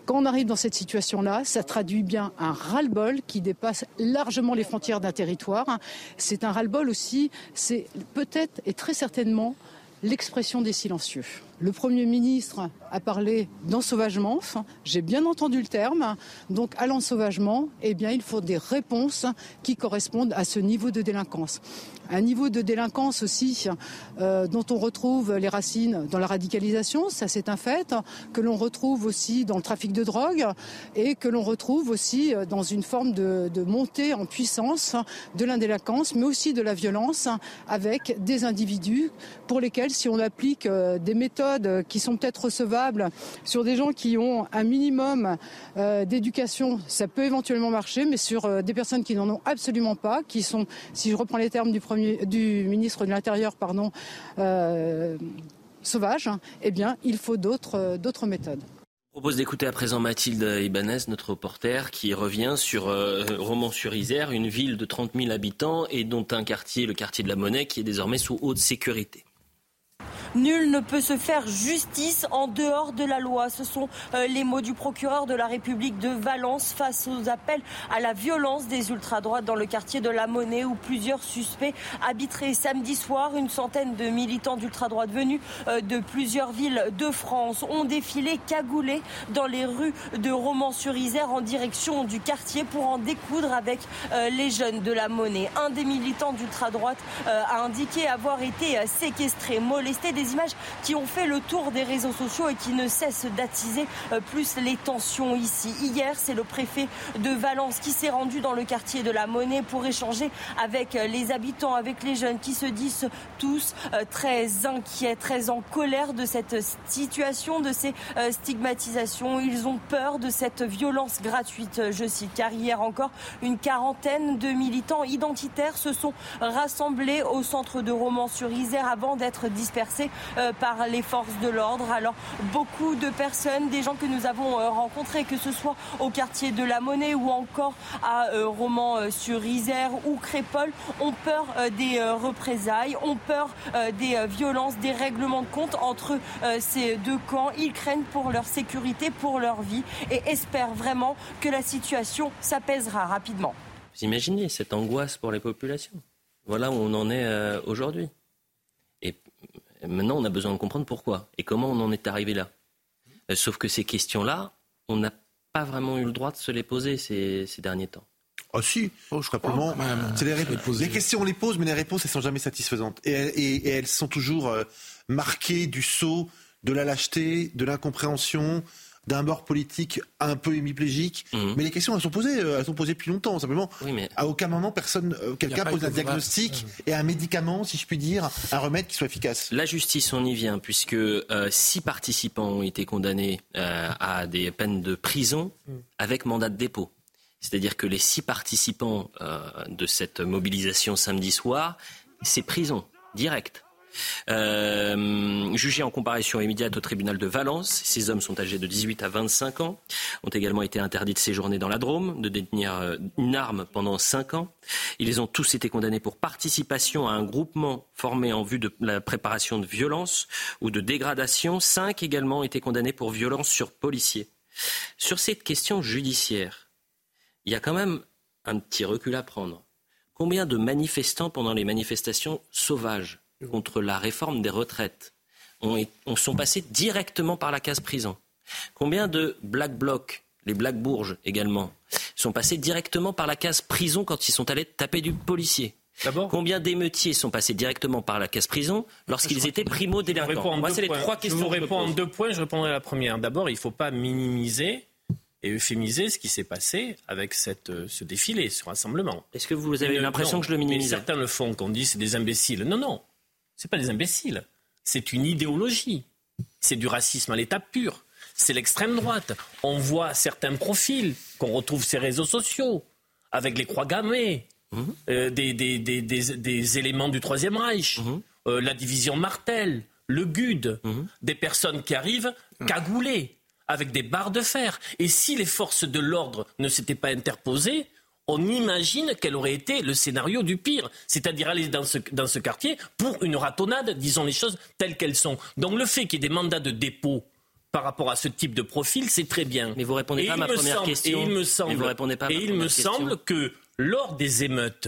Quand on arrive dans cette situation-là, ça traduit bien un ras-le-bol qui dépasse largement les frontières d'un territoire. C'est un ras-le-bol aussi, c'est peut-être et très certainement l'expression des silencieux. Le Premier ministre a parlé d'ensauvagement, j'ai bien entendu le terme, donc à l'ensauvagement, il faut des réponses qui correspondent à ce niveau de délinquance. Un niveau de délinquance aussi dont on retrouve les racines dans la radicalisation, ça c'est un fait, que l'on retrouve aussi dans le trafic de drogue et que l'on retrouve aussi dans une forme de montée en puissance de la délinquance, mais aussi de la violence avec des individus pour lesquels, si on applique des méthodes qui sont peut-être recevables sur des gens qui ont un minimum d'éducation, ça peut éventuellement marcher, mais sur des personnes qui n'en ont absolument pas, qui sont, si je reprends les termes du ministre de l'Intérieur, sauvages, il faut d'autres méthodes. Je propose d'écouter à présent Mathilde Ibanez, notre reporter, qui revient sur Romans-sur-Isère, une ville de 30 000 habitants et dont un quartier, le quartier de la Monnaie, qui est désormais sous haute sécurité. Nul ne peut se faire justice en dehors de la loi. Ce sont les mots du procureur de la République de Valence face aux appels à la violence des ultradroites dans le quartier de La Monnaie où plusieurs suspects habiteraient samedi soir. Une centaine de militants d'ultradroite venus de plusieurs villes de France ont défilé cagoulés dans les rues de Romans-sur-Isère en direction du quartier pour en découdre avec les jeunes de La Monnaie. Un des militants d'ultradroite a indiqué avoir été séquestré, molesté, des images qui ont fait le tour des réseaux sociaux et qui ne cessent d'attiser plus les tensions ici. Hier, c'est le préfet de Valence qui s'est rendu dans le quartier de La Monnaie pour échanger avec les habitants, avec les jeunes qui se disent tous très inquiets, très en colère de cette situation, de ces stigmatisations. Ils ont peur de cette violence gratuite, je cite, car hier encore, une quarantaine de militants identitaires se sont rassemblés au centre de Romans-sur-Isère avant d'être dispersés par les forces de l'ordre. Alors, beaucoup de personnes, des gens que nous avons rencontrés, que ce soit au quartier de La Monnaie ou encore à Romans-sur-Isère ou Crépol, ont peur des représailles, ont peur des violences, des règlements de compte entre ces deux camps. Ils craignent pour leur sécurité, pour leur vie et espèrent vraiment que la situation s'apaisera rapidement. Vous imaginez cette angoisse pour les populations. Voilà où on en est aujourd'hui. Et maintenant, on a besoin de comprendre pourquoi et comment on en est arrivé là. Sauf que ces questions-là, on n'a pas vraiment eu le droit de se les poser ces derniers temps. Ah oh, si, oh, je crois vraiment. C'est les réponses. Les questions on les pose, mais les réponses elles sont jamais satisfaisantes et elles sont toujours marquées du sceau de la lâcheté, de l'incompréhension, d'un bord politique un peu hémiplégique. Mais les questions elles sont posées depuis longtemps. Simplement, oui, mais... à aucun moment quelqu'un pose un diagnostic et un médicament, si je puis dire, un remède qui soit efficace. La justice, on y vient, puisque 6 participants ont été condamnés à des peines de prison avec mandat de dépôt. C'est-à-dire que les 6 participants de cette mobilisation samedi soir, c'est prison directe. Jugés en comparution immédiate au tribunal de Valence, ces hommes sont âgés de 18 à 25 ans, ont également été interdits de séjourner dans la Drôme, de détenir une arme pendant 5 ans. Ils ont tous été condamnés pour participation à un groupement formé en vue de la préparation de violences ou de dégradations. 5 également ont été condamnés pour violence sur policiers. Sur cette question judiciaire, il y a quand même un petit recul à prendre. Combien de manifestants pendant les manifestations sauvages contre la réforme des retraites on sont passés directement par la case prison? Combien de Black Bloc, les Black Bourges également, sont passés directement par la case prison quand ils sont allés taper du policier? D'abord, combien d'émeutiers sont passés directement par la case prison lorsqu'ils étaient primo-délinquants? Moi, c'est les 3 questions. Je vous réponds en 2 points, je répondrai à la première. D'abord, il ne faut pas minimiser et euphémiser ce qui s'est passé avec ce défilé, ce rassemblement. Est-ce que vous avez l'impression que je le minimise? Certains le font, qu'on dit c'est des imbéciles. Non. C'est pas des imbéciles, c'est une idéologie, c'est du racisme à l'état pur, c'est l'extrême droite. On voit certains profils qu'on retrouve sur les réseaux sociaux, avec les croix gammées, des éléments du Troisième Reich, la division Martel, le GUD, des personnes qui arrivent cagoulées, avec des barres de fer. Et si les forces de l'ordre ne s'étaient pas interposées, on imagine quel aurait été le scénario du pire, c'est-à-dire aller dans ce quartier pour une ratonnade, disons les choses telles qu'elles sont. Donc le fait qu'il y ait des mandats de dépôt par rapport à ce type de profil, c'est très bien. Mais vous répondez pas à ma première question. Il me semble que lors des émeutes,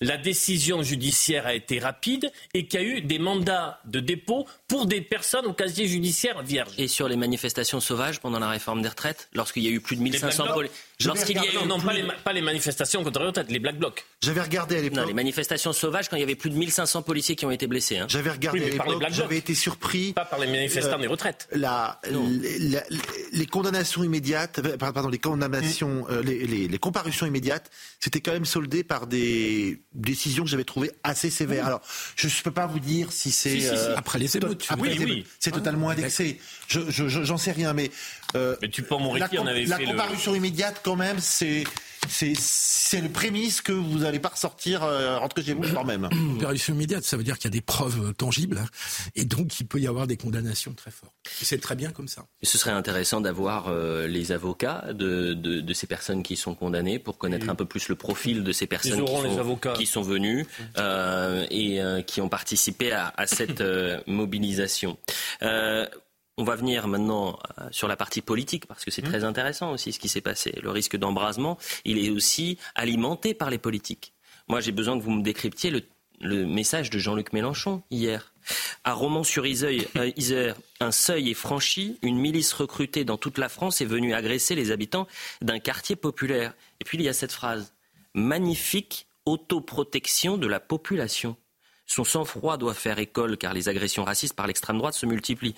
la décision judiciaire a été rapide et qu'il y a eu des mandats de dépôt pour des personnes au casier judiciaire vierge. Et sur les manifestations sauvages pendant la réforme des retraites, lorsqu'il y a eu plus de 1500 policiers. Pas les manifestations contre les retraites, les Black Blocs. J'avais regardé à l'époque. Non, les manifestations sauvages quand il y avait plus de 1500 policiers qui ont été blessés. J'avais regardé à l'époque, j'avais été surpris. Pas par les manifestants des retraites. Les condamnations immédiates, les comparutions immédiates, c'était quand même soldé par des décisions que j'avais trouvées assez sévères. Alors, je ne peux pas vous dire si c'est... Après les émeutes. C'est totalement indexé. J'en sais rien, mais... Mais tu peux en mourir qui en avait fait la comparution immédiate quand même, c'est le prémisse que vous n'allez pas ressortir, rentrer chez vous quand même. Comparution immédiate, ça veut dire qu'il y a des preuves tangibles, et donc il peut y avoir des condamnations très fortes. Et c'est très bien comme ça. Ce serait intéressant d'avoir les avocats de ces personnes qui sont condamnées pour connaître un peu plus le profil de ces personnes qui sont venues et qui ont participé à cette mobilisation. On va venir maintenant sur la partie politique, parce que c'est très intéressant aussi ce qui s'est passé. Le risque d'embrasement, il est aussi alimenté par les politiques. Moi, j'ai besoin que vous me décryptiez le message de Jean-Luc Mélenchon hier. À Romans-sur-Isère, un seuil est franchi, une milice recrutée dans toute la France est venue agresser les habitants d'un quartier populaire. Et puis il y a cette phrase, magnifique autoprotection de la population. Son sang-froid doit faire école, car les agressions racistes par l'extrême droite se multiplient.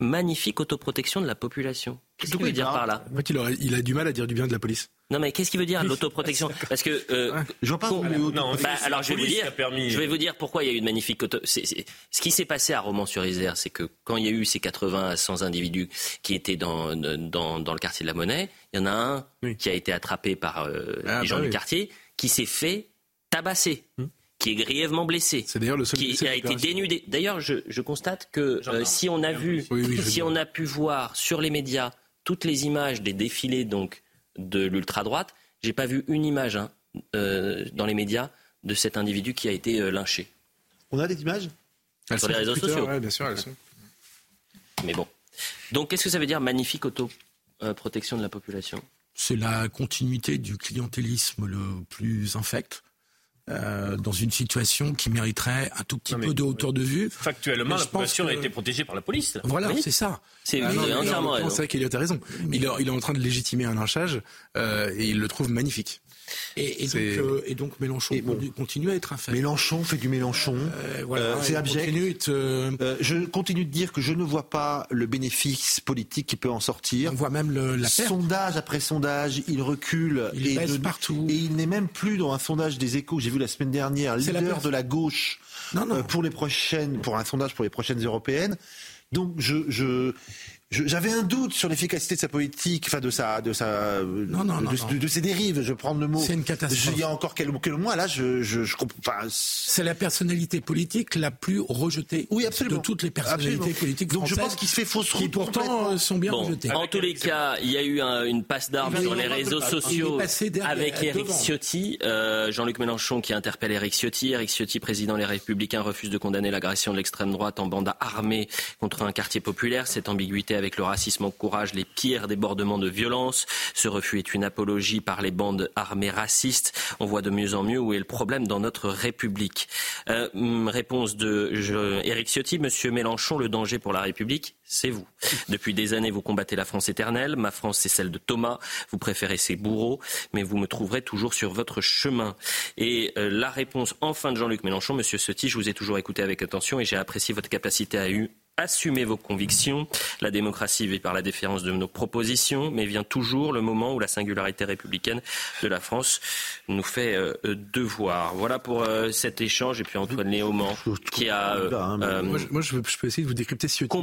Magnifique autoprotection de la population. Qu'est-ce qu'il veut dire par là ? En fait, il a du mal à dire du bien de la police. Non, mais qu'est-ce qu'il veut dire l'autoprotection ? Parce que je vois pas. Alors je vais vous dire pourquoi il y a eu une magnifique auto. Ce qui s'est passé à Romans-sur-Isère, c'est que quand il y a eu ces 80 à 100 individus qui étaient dans le quartier de la Monnaie, il y en a un qui a été attrapé par les gens du quartier, qui s'est fait tabasser. Qui est grièvement blessé, c'est d'ailleurs le seul qui a été dénudé. D'ailleurs, je constate que si on a vu, si on a pu voir sur les médias toutes les images des défilés donc de l'ultra-droite, j'ai pas vu une image dans les médias de cet individu qui a été lynché. On a des images sur les réseaux sociaux, ouais, bien sûr, elles sont. Mais bon. Donc, qu'est-ce que ça veut dire magnifique auto-protection de la population ? C'est la continuité du clientélisme le plus infect. Dans une situation qui mériterait un tout petit peu de hauteur de vue. Factuellement, la population a été protégée par la police. Voilà, oui. C'est ça. C'est entièrement raison. C'est vrai qu'Eliott a raison. Il est en train de légitimer un lynchage et il le trouve magnifique. Et donc Mélenchon continue à être un fait. Mélenchon fait du Mélenchon. C'est abject. Je continue de dire que je ne vois pas le bénéfice politique qui peut en sortir. On voit même la perte. Sondage après sondage, il recule. Il baisse partout. Et il n'est même plus dans un sondage des Échos. J'ai vu la semaine dernière, c'est leader de la gauche pour un sondage pour les prochaines européennes. Donc j'avais un doute sur l'efficacité de sa politique, enfin de ses dérives. Je prends le mot. C'est une catastrophe. Il y a encore quelques mois là, je comprends. C'est la personnalité politique la plus rejetée. Oui, absolument. De toutes les personnalités politiques françaises. Donc je pense qu'il se fait fausse route. Qui pourtant sont bien rejetées. En tous les cas, il y a eu une passe d'armes sur les réseaux sociaux avec Eric Ciotti, Jean-Luc Mélenchon qui interpelle Eric Ciotti. Eric Ciotti, président des Républicains, refuse de condamner l'agression de l'extrême droite en bande armée contre un quartier populaire. Cette ambiguïté avec le racisme encourage les pires débordements de violence. Ce refus est une apologie par les bandes armées racistes. On voit de mieux en mieux où est le problème dans notre République. Réponse de Éric Ciotti, Monsieur Mélenchon, le danger pour la République, c'est vous. Depuis des années, vous combattez la France éternelle. Ma France, c'est celle de Thomas. Vous préférez ses bourreaux, mais vous me trouverez toujours sur votre chemin. Et la réponse enfin de Jean-Luc Mélenchon, Monsieur Ciotti, je vous ai toujours écouté avec attention et j'ai apprécié votre capacité à assumer vos convictions. La démocratie vit par la déférence de nos propositions, mais vient toujours le moment où la singularité républicaine de la France nous fait devoir. Voilà pour cet échange. Et puis Antoine Léaumont, qui a... moi, je peux essayer de vous décrypter Ciotti.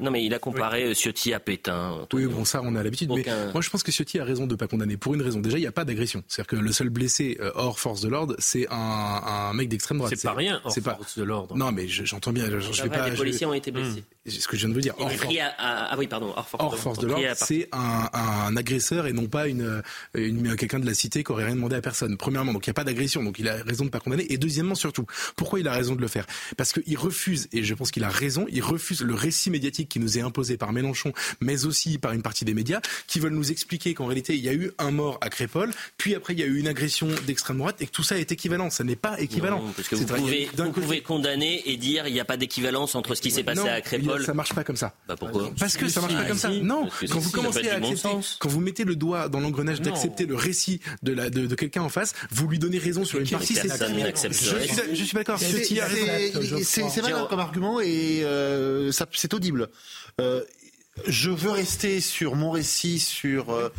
Non, mais il a comparé Ciotti à Pétain. Oui, bon, ça, on a l'habitude. Mais moi, je pense que Ciotti a raison de ne pas condamner. Pour une raison. Déjà, il n'y a pas d'agression. C'est-à-dire que le seul blessé hors force de l'ordre, c'est un mec d'extrême droite. C'est pas rien, force de l'ordre. Non, mais j'entends bien. Les policiers ont été blessés. C'est ce que je viens de vous dire. Hors force de l'ordre, c'est un agresseur et non pas quelqu'un de la cité qui n'aurait rien demandé à personne. Premièrement, donc il n'y a pas d'agression, donc il a raison de ne pas condamner. Et deuxièmement, surtout, pourquoi il a raison de le faire ? Parce qu'il refuse, et je pense qu'il a raison, il refuse le récit médiatique qui nous est imposé par Mélenchon, mais aussi par une partie des médias, qui veulent nous expliquer qu'en réalité, il y a eu un mort à Crépol, puis après, il y a eu une agression d'extrême droite, et que tout ça est équivalent. Ça n'est pas équivalent. Non, parce que vous pouvez condamner et dire il n'y a pas d'équivalence entre ce qui s'est passé à Crépol. Ça marche pas comme ça. Bah pourquoi ? Parce que ça marche pas comme ça. Non, quand vous commencez à accepter, quand vous mettez le doigt dans l'engrenage d'accepter le récit de quelqu'un en face, vous lui donnez raison sur une partie. Je suis d'accord. C'est valable comme argument et c'est audible. Je veux rester sur mon récit, sur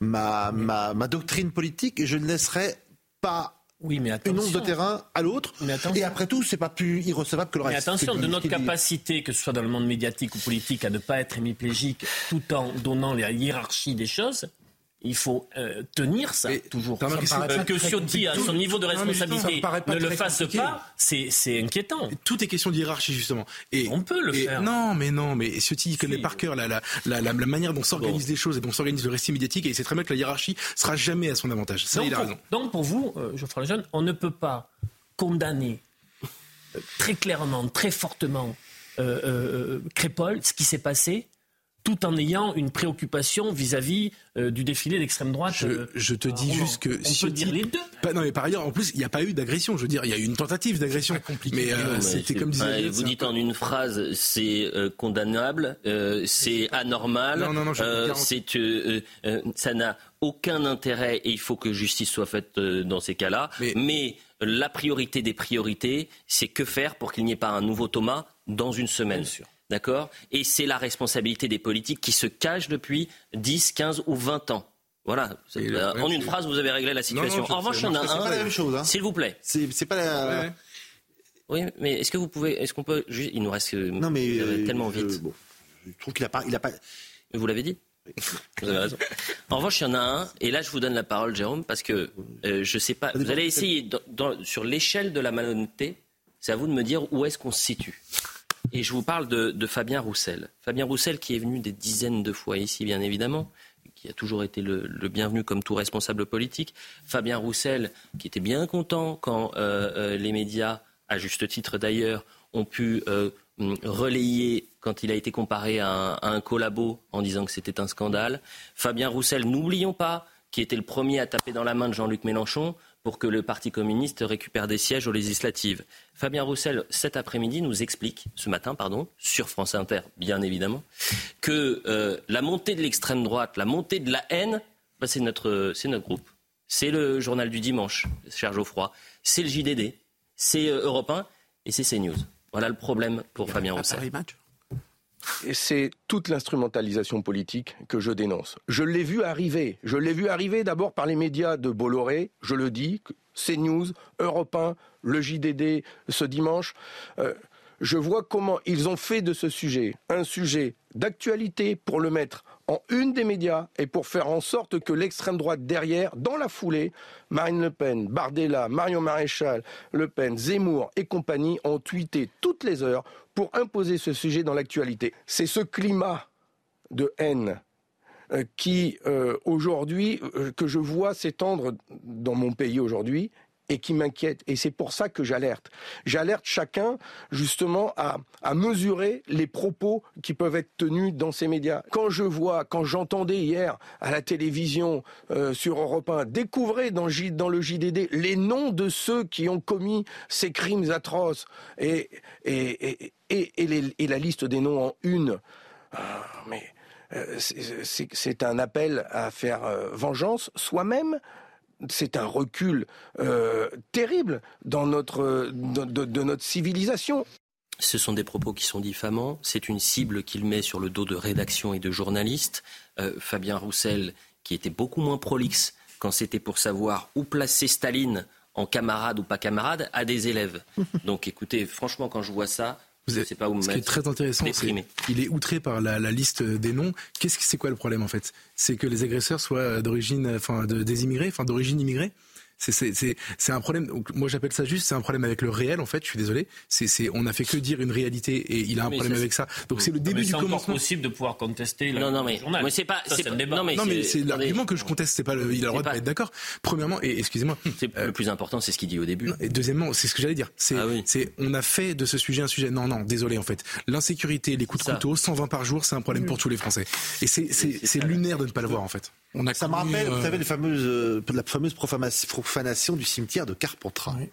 ma doctrine politique et je ne laisserai pas Oui, mais attention. Une once de terrain à l'autre. Et après tout, c'est pas plus irrecevable que le reste. Mais attention, de notre capacité, que ce soit dans le monde médiatique ou politique, à ne pas être hémiplégique tout en donnant la hiérarchie des choses, il faut tenir ça, mais toujours. Que Ciotti, à son niveau de responsabilité, ne le fasse pas, c'est inquiétant. Tout est question de hiérarchie, justement. Et, on peut le faire. Non, mais Ciotti connaît par cœur la manière dont s'organisent les choses et dont s'organise le récit médiatique, et il sait très bien que la hiérarchie ne sera jamais à son avantage. Ça, il a raison. Donc, pour vous, Geoffroy Lejeune, on ne peut pas condamner très clairement, très fortement, Crépol, ce qui s'est passé, tout en ayant une préoccupation vis-à-vis du défilé d'extrême droite. Je te dis juste que... On peut dire les deux. Non, mais par ailleurs, en plus, il n'y a pas eu d'agression. Je veux dire, il y a eu une tentative d'agression. Mais c'était comme disait... Vous dites en une phrase, c'est condamnable, c'est anormal, ça n'a aucun intérêt et il faut que justice soit faite dans ces cas-là. Mais la priorité des priorités, c'est que faire pour qu'il n'y ait pas un nouveau Thomas dans une semaine. Bien sûr. D'accord ? Et c'est la responsabilité des politiques qui se cachent depuis 10, 15 ou 20 ans. Voilà. En une phrase, vous avez réglé la situation. En revanche, il y en a un. C'est pas la même chose. S'il vous plaît. C'est pas la... Oui, mais est-ce que vous pouvez... Est-ce qu'on peut... Il nous reste tellement vite. Bon, je trouve qu'il n'a pas... Vous l'avez dit ? Oui. Vous avez raison. En revanche, il y en a un. Et là, je vous donne la parole, Jérôme, parce que je ne sais pas... Vous allez essayer, sur l'échelle de la malhonnêteté, c'est à vous de me dire où est-ce qu'on se situe. Et je vous parle de Fabien Roussel. Fabien Roussel qui est venu des dizaines de fois ici, bien évidemment, qui a toujours été le bienvenu comme tout responsable politique. Fabien Roussel qui était bien content quand les médias, à juste titre d'ailleurs, ont pu relayer quand il a été comparé à un collabo en disant que c'était un scandale. Fabien Roussel, n'oublions pas, qui était le premier à taper dans la main de Jean-Luc Mélenchon pour que le Parti communiste récupère des sièges aux législatives. Fabien Roussel, cet après-midi, nous explique, sur France Inter, bien évidemment, que la montée de l'extrême droite, la montée de la haine, c'est notre groupe. C'est le journal du dimanche, cher Geoffroy. C'est le JDD, c'est Europe 1 et c'est CNews. Voilà le problème pour Fabien Roussel. Et c'est toute l'instrumentalisation politique que je dénonce. Je l'ai vu arriver. Je l'ai vu arriver d'abord par les médias de Bolloré, je le dis, CNews, Europe 1, le JDD ce dimanche. Je vois comment ils ont fait de ce sujet un sujet d'actualité pour le mettre en une des médias et pour faire en sorte que l'extrême droite derrière, dans la foulée, Marine Le Pen, Bardella, Marion Maréchal, Le Pen, Zemmour et compagnie ont tweeté toutes les heures pour imposer ce sujet dans l'actualité. C'est ce climat de haine qui, aujourd'hui, que je vois s'étendre dans mon pays aujourd'hui et qui m'inquiète. Et c'est pour ça que j'alerte. J'alerte chacun, justement, à mesurer les propos qui peuvent être tenus dans ces médias. Quand j'entendais hier à la télévision sur Europe 1, découvrir dans le JDD les noms de ceux qui ont commis ces crimes atroces et la liste des noms en une. C'est un appel à faire vengeance soi-même. C'est un recul terrible dans de notre civilisation. Ce sont des propos qui sont diffamants. C'est une cible qu'il met sur le dos de rédactions et de journalistes. Fabien Roussel, qui était beaucoup moins prolixe quand c'était pour savoir où placer Staline en camarade ou pas camarade, a des élèves. Donc écoutez, franchement, quand je vois ça... Ce qui est très intéressant, c'est qu'il est outré par la liste des noms. C'est quoi le problème en fait ? C'est que les agresseurs soient d'origine immigrée. C'est un problème. Moi j'appelle ça c'est un problème avec le réel en fait. Je suis désolé. On n'a fait que dire une réalité et il a un problème avec ça. Donc c'est le début du commencement. C'est possible de pouvoir contester. Non mais c'est pas. Ça, c'est débat. Non mais c'est l'argument que je conteste. C'est pas le. Il a le droit de pas être d'accord. Premièrement et excusez-moi. Le plus important c'est ce qu'il dit au début. Et deuxièmement c'est ce que j'allais dire. C'est on a fait de ce sujet un sujet. Non désolé en fait. L'insécurité, les coups de couteau, 120 par jour, c'est un problème pour tous les Français. Et c'est lunaire de ne pas le voir en fait. Ça me rappelle, vous savez, la fameuse profanation du cimetière de Carpentras. Oui.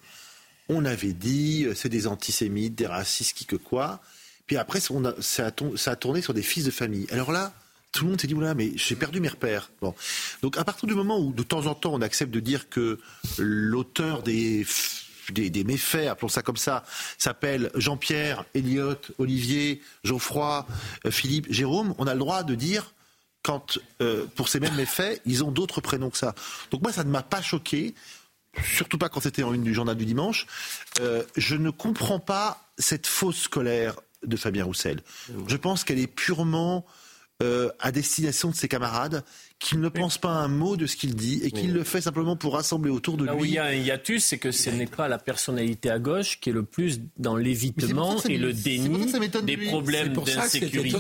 On avait dit, c'est des antisémites, des racistes, qui que quoi. Puis après, ça a tourné sur des fils de famille. Alors là, tout le monde s'est dit, oula, mais j'ai perdu mes repères. Bon. Donc à partir du moment où, de temps en temps, on accepte de dire que l'auteur des méfaits, appelons ça comme ça, s'appelle Jean-Pierre, Elliott, Olivier, Geoffroy, Philippe, Jérôme, on a le droit de dire... Quand, pour ces mêmes méfaits, ils ont d'autres prénoms que ça. Donc moi, ça ne m'a pas choqué. surtout pas quand c'était en une du journal du dimanche. Je ne comprends pas cette fausse colère de Fabien Roussel. Je pense qu'elle est purement à destination de ses camarades qu'il ne pense pas un mot de ce qu'il dit et qu'il le fait simplement pour rassembler autour de lui. Là où il y a un hiatus, c'est que ce n'est pas la personnalité à gauche qui est le plus dans l'évitement et le déni des problèmes d'insécurité.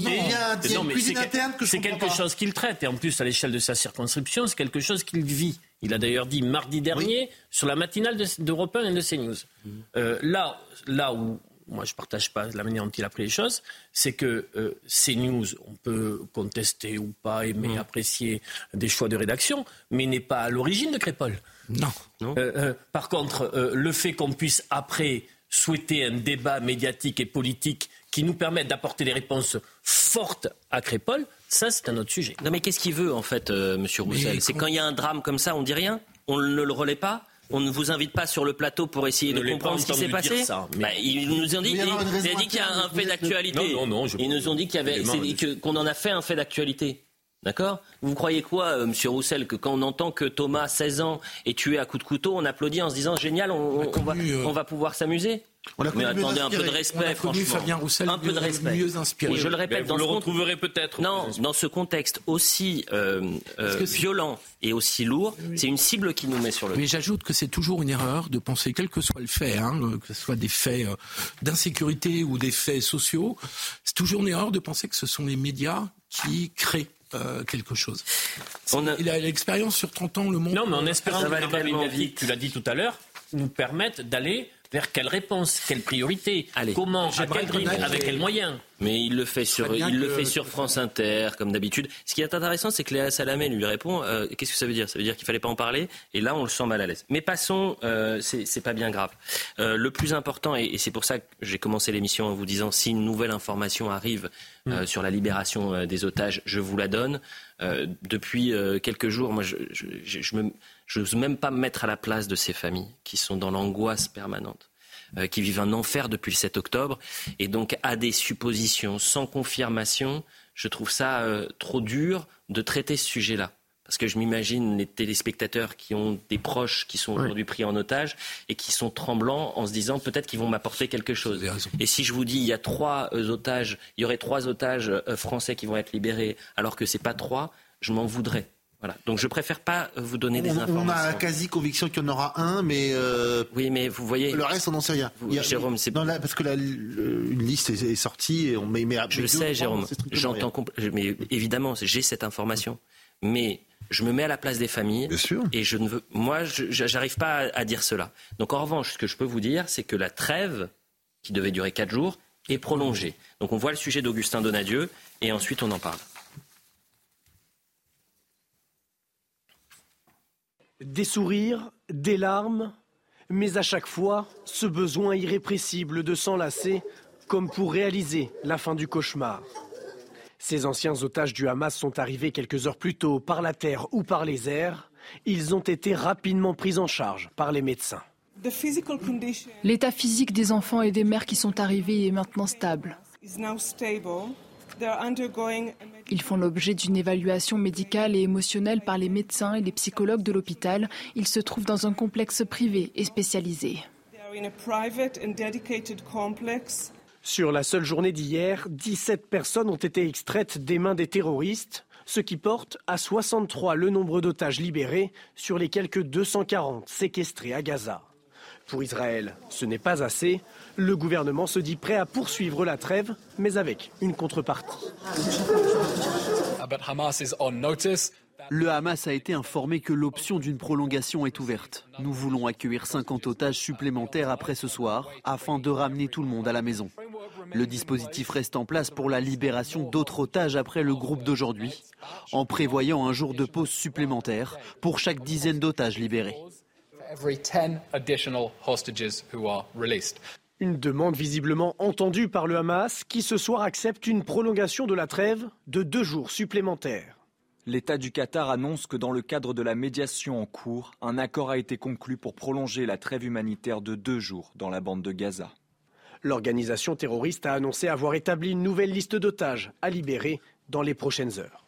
C'est quelque chose qu'il traite et en plus à l'échelle de sa circonscription, c'est quelque chose qu'il vit. Il a d'ailleurs dit mardi dernier sur la matinale d'Europe 1 et de CNews. Là où moi, je ne partage pas la manière dont il a pris les choses, c'est que CNews, on peut contester ou pas, aimer, apprécier des choix de rédaction, mais n'est pas à l'origine de Crépol. Non. Par contre, le fait qu'on puisse après souhaiter un débat médiatique et politique qui nous permette d'apporter des réponses fortes à Crépol, ça, c'est un autre sujet. Non, mais qu'est-ce qu'il veut, en fait, monsieur Roussel ? C'est quand il y a un drame comme ça, on ne dit rien ? On ne le relaie pas ? On ne vous invite pas sur le plateau pour essayer de comprendre ce qui s'est passé. Ça, mais... ils nous ont dit, il a dit qu'il y a un fait d'actualité. Ils nous ont dit qu'on en a fait un fait d'actualité. D'accord ? Vous croyez quoi, monsieur Roussel, que quand on entend que Thomas, 16 ans, est tué à coups de couteau, on applaudit en se disant génial, on va pouvoir s'amuser ? Mais attendez, un peu de respect, franchement. Un peu de respect. Je le répète, vous le retrouverez peut-être. Non, dans ce contexte aussi violent et aussi lourd, c'est une cible qui nous met sur le. Mais j'ajoute que c'est toujours une erreur de penser, quel que soit le fait, que ce soit des faits d'insécurité ou des faits sociaux, c'est toujours une erreur de penser que ce sont les médias qui créent. Quelque chose. Il a l'expérience sur 30 ans, le monde... Non, mais en espérant que tu l'as dit tout à l'heure, nous permettent d'aller vers quelle réponse, quelle priorité, comment, à quel rythme, avec quel moyen. Mais il le fait sur France Inter, comme d'habitude. Ce qui est intéressant, c'est que Léa Salamé lui répond « Qu'est-ce que ça veut dire ? » Ça veut dire qu'il ne fallait pas en parler, et là, on le sent mal à l'aise. Mais passons, c'est pas bien grave. Le plus important, et c'est pour ça que j'ai commencé l'émission en vous disant « Si une nouvelle information arrive sur la libération des otages, je vous la donne. » Depuis quelques jours, moi, je n'ose même pas me mettre à la place de ces familles qui sont dans l'angoisse permanente, qui vivent un enfer depuis le 7 octobre. Et donc, à des suppositions sans confirmation, je trouve ça trop dur de traiter ce sujet-là. Parce que je m'imagine les téléspectateurs qui ont des proches qui sont aujourd'hui pris en otage et qui sont tremblants en se disant peut-être qu'ils vont m'apporter quelque chose. Et si je vous dis il y aurait trois otages français qui vont être libérés alors que c'est pas trois, je m'en voudrais. Voilà. Donc je préfère pas vous donner des informations. On a la quasi-conviction qu'il y en aura un, mais... Oui, mais vous voyez... Le reste, on n'en sait rien. Jérôme, c'est... Non, là, parce que une liste est sortie et on met... Je sais, Jérôme. J'entends... Mais évidemment, j'ai cette information. Mais je me mets à la place des familles. Bien sûr. Et je ne veux... Moi, j'arrive pas à dire cela. Donc en revanche, ce que je peux vous dire, c'est que la trêve, qui devait durer 4 jours, est prolongée. Donc on voit le sujet d'Augustin Donadieu et ensuite on en parle. Des sourires, des larmes, mais à chaque fois, ce besoin irrépressible de s'enlacer, comme pour réaliser la fin du cauchemar. Ces anciens otages du Hamas sont arrivés quelques heures plus tôt par la terre ou par les airs. Ils ont été rapidement pris en charge par les médecins. L'état physique des enfants et des mères qui sont arrivés est maintenant stable. Ils font l'objet d'une évaluation médicale et émotionnelle par les médecins et les psychologues de l'hôpital. Ils se trouvent dans un complexe privé et spécialisé. Sur la seule journée d'hier, 17 personnes ont été extraites des mains des terroristes, ce qui porte à 63 le nombre d'otages libérés sur les quelques 240 séquestrés à Gaza. Pour Israël, ce n'est pas assez. Le gouvernement se dit prêt à poursuivre la trêve, mais avec une contrepartie. Le Hamas a été informé que l'option d'une prolongation est ouverte. Nous voulons accueillir 50 otages supplémentaires après ce soir, afin de ramener tout le monde à la maison. Le dispositif reste en place pour la libération d'autres otages après le groupe d'aujourd'hui, en prévoyant un jour de pause supplémentaire pour chaque dizaine d'otages libérés. Une demande visiblement entendue par le Hamas qui ce soir accepte une prolongation de la trêve de 2 jours supplémentaires. L'État du Qatar annonce que dans le cadre de la médiation en cours, un accord a été conclu pour prolonger la trêve humanitaire de 2 jours dans la bande de Gaza. L'organisation terroriste a annoncé avoir établi une nouvelle liste d'otages à libérer dans les prochaines heures.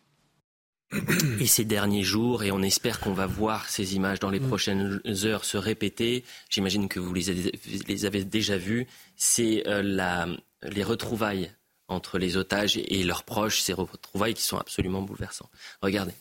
et ces derniers jours, et on espère qu'on va voir ces images dans les prochaines heures se répéter. J'imagine que vous les avez déjà vues. C'est les retrouvailles entre les otages et leurs proches, ces retrouvailles qui sont absolument bouleversantes. Regardez.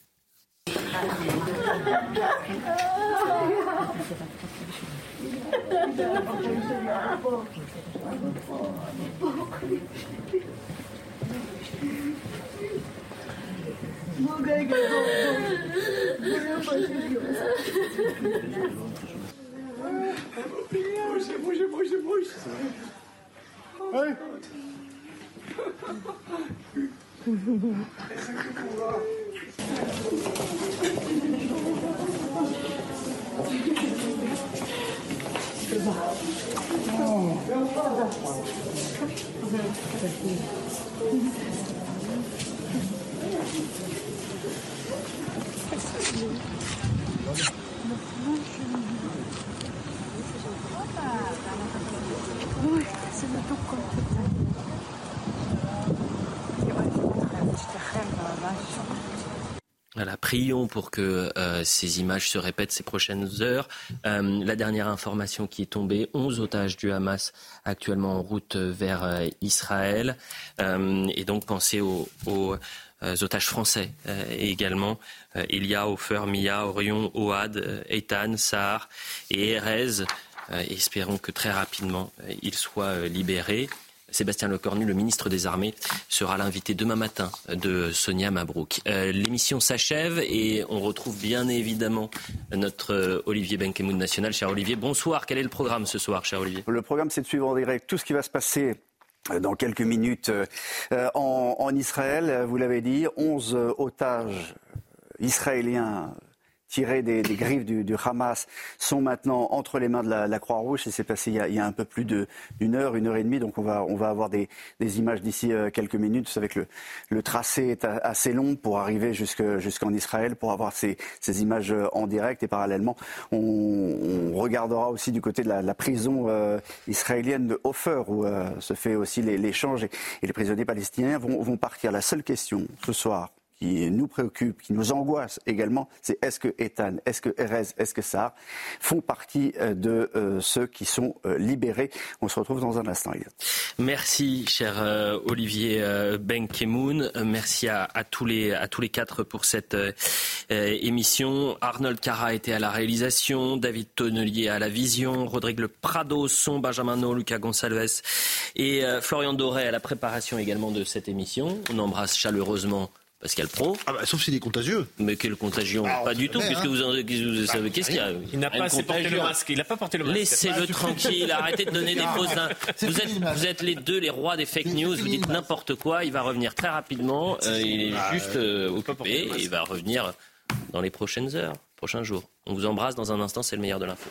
Voilà, prions pour que ces images se répètent ces prochaines heures. La dernière information qui est tombée, 11 otages du Hamas actuellement en route vers Israël. Et donc pensez aux otages français également. Elia, Ofer, Mia, Orion, Ohad, Eitan, Sahar et Erez. Espérons que très rapidement ils soient libérés. Sébastien Lecornu, le ministre des Armées, sera l'invité demain matin de Sonia Mabrouk. L'émission s'achève et on retrouve bien évidemment notre Olivier Benkemoun national. Cher Olivier, bonsoir. Quel est le programme ce soir, cher Olivier ? Le programme, c'est de suivre en direct tout ce qui va se passer dans quelques minutes en Israël. Vous l'avez dit, 11 otages israéliens tirés des griffes du Hamas sont maintenant entre les mains de la Croix-Rouge. Et c'est passé il y a un peu plus d'une heure et demie. Donc on va avoir des images d'ici quelques minutes. Vous savez que le tracé est assez long pour arriver jusqu'en Israël, pour avoir ces images en direct. Et parallèlement, on regardera aussi du côté de la prison israélienne de Ofer, où se fait aussi l'échange, et les prisonniers palestiniens vont partir. La seule question ce soir qui nous préoccupe, qui nous angoisse également, c'est est-ce que Eitan, est-ce que Erez, est-ce que Sahar font partie de ceux qui sont libérés. On se retrouve dans un instant. Merci, cher Olivier Benkemoun. Merci à tous les quatre pour cette émission. Arnold Cara était à la réalisation, David Tonnelier à la vision, Rodrigue Prado, son Benjamin No, Lucas Gonsalves et Florian Doré à la préparation également de cette émission. On embrasse chaleureusement Pascal Praud. Sauf s'il est contagieux. Mais quel contagieux ? Pas du tout, puisque vous savez qu'est-ce qu'il y a. Il n'a pas assez porté le masque. Laissez-le tranquille, arrêtez de donner des fausses. Vous êtes les deux, les rois des fake news, vous dites n'importe quoi, il va revenir très rapidement, il est juste occupé, et il va revenir dans les prochaines heures, prochains jours. On vous embrasse dans un instant, c'est le meilleur de l'info.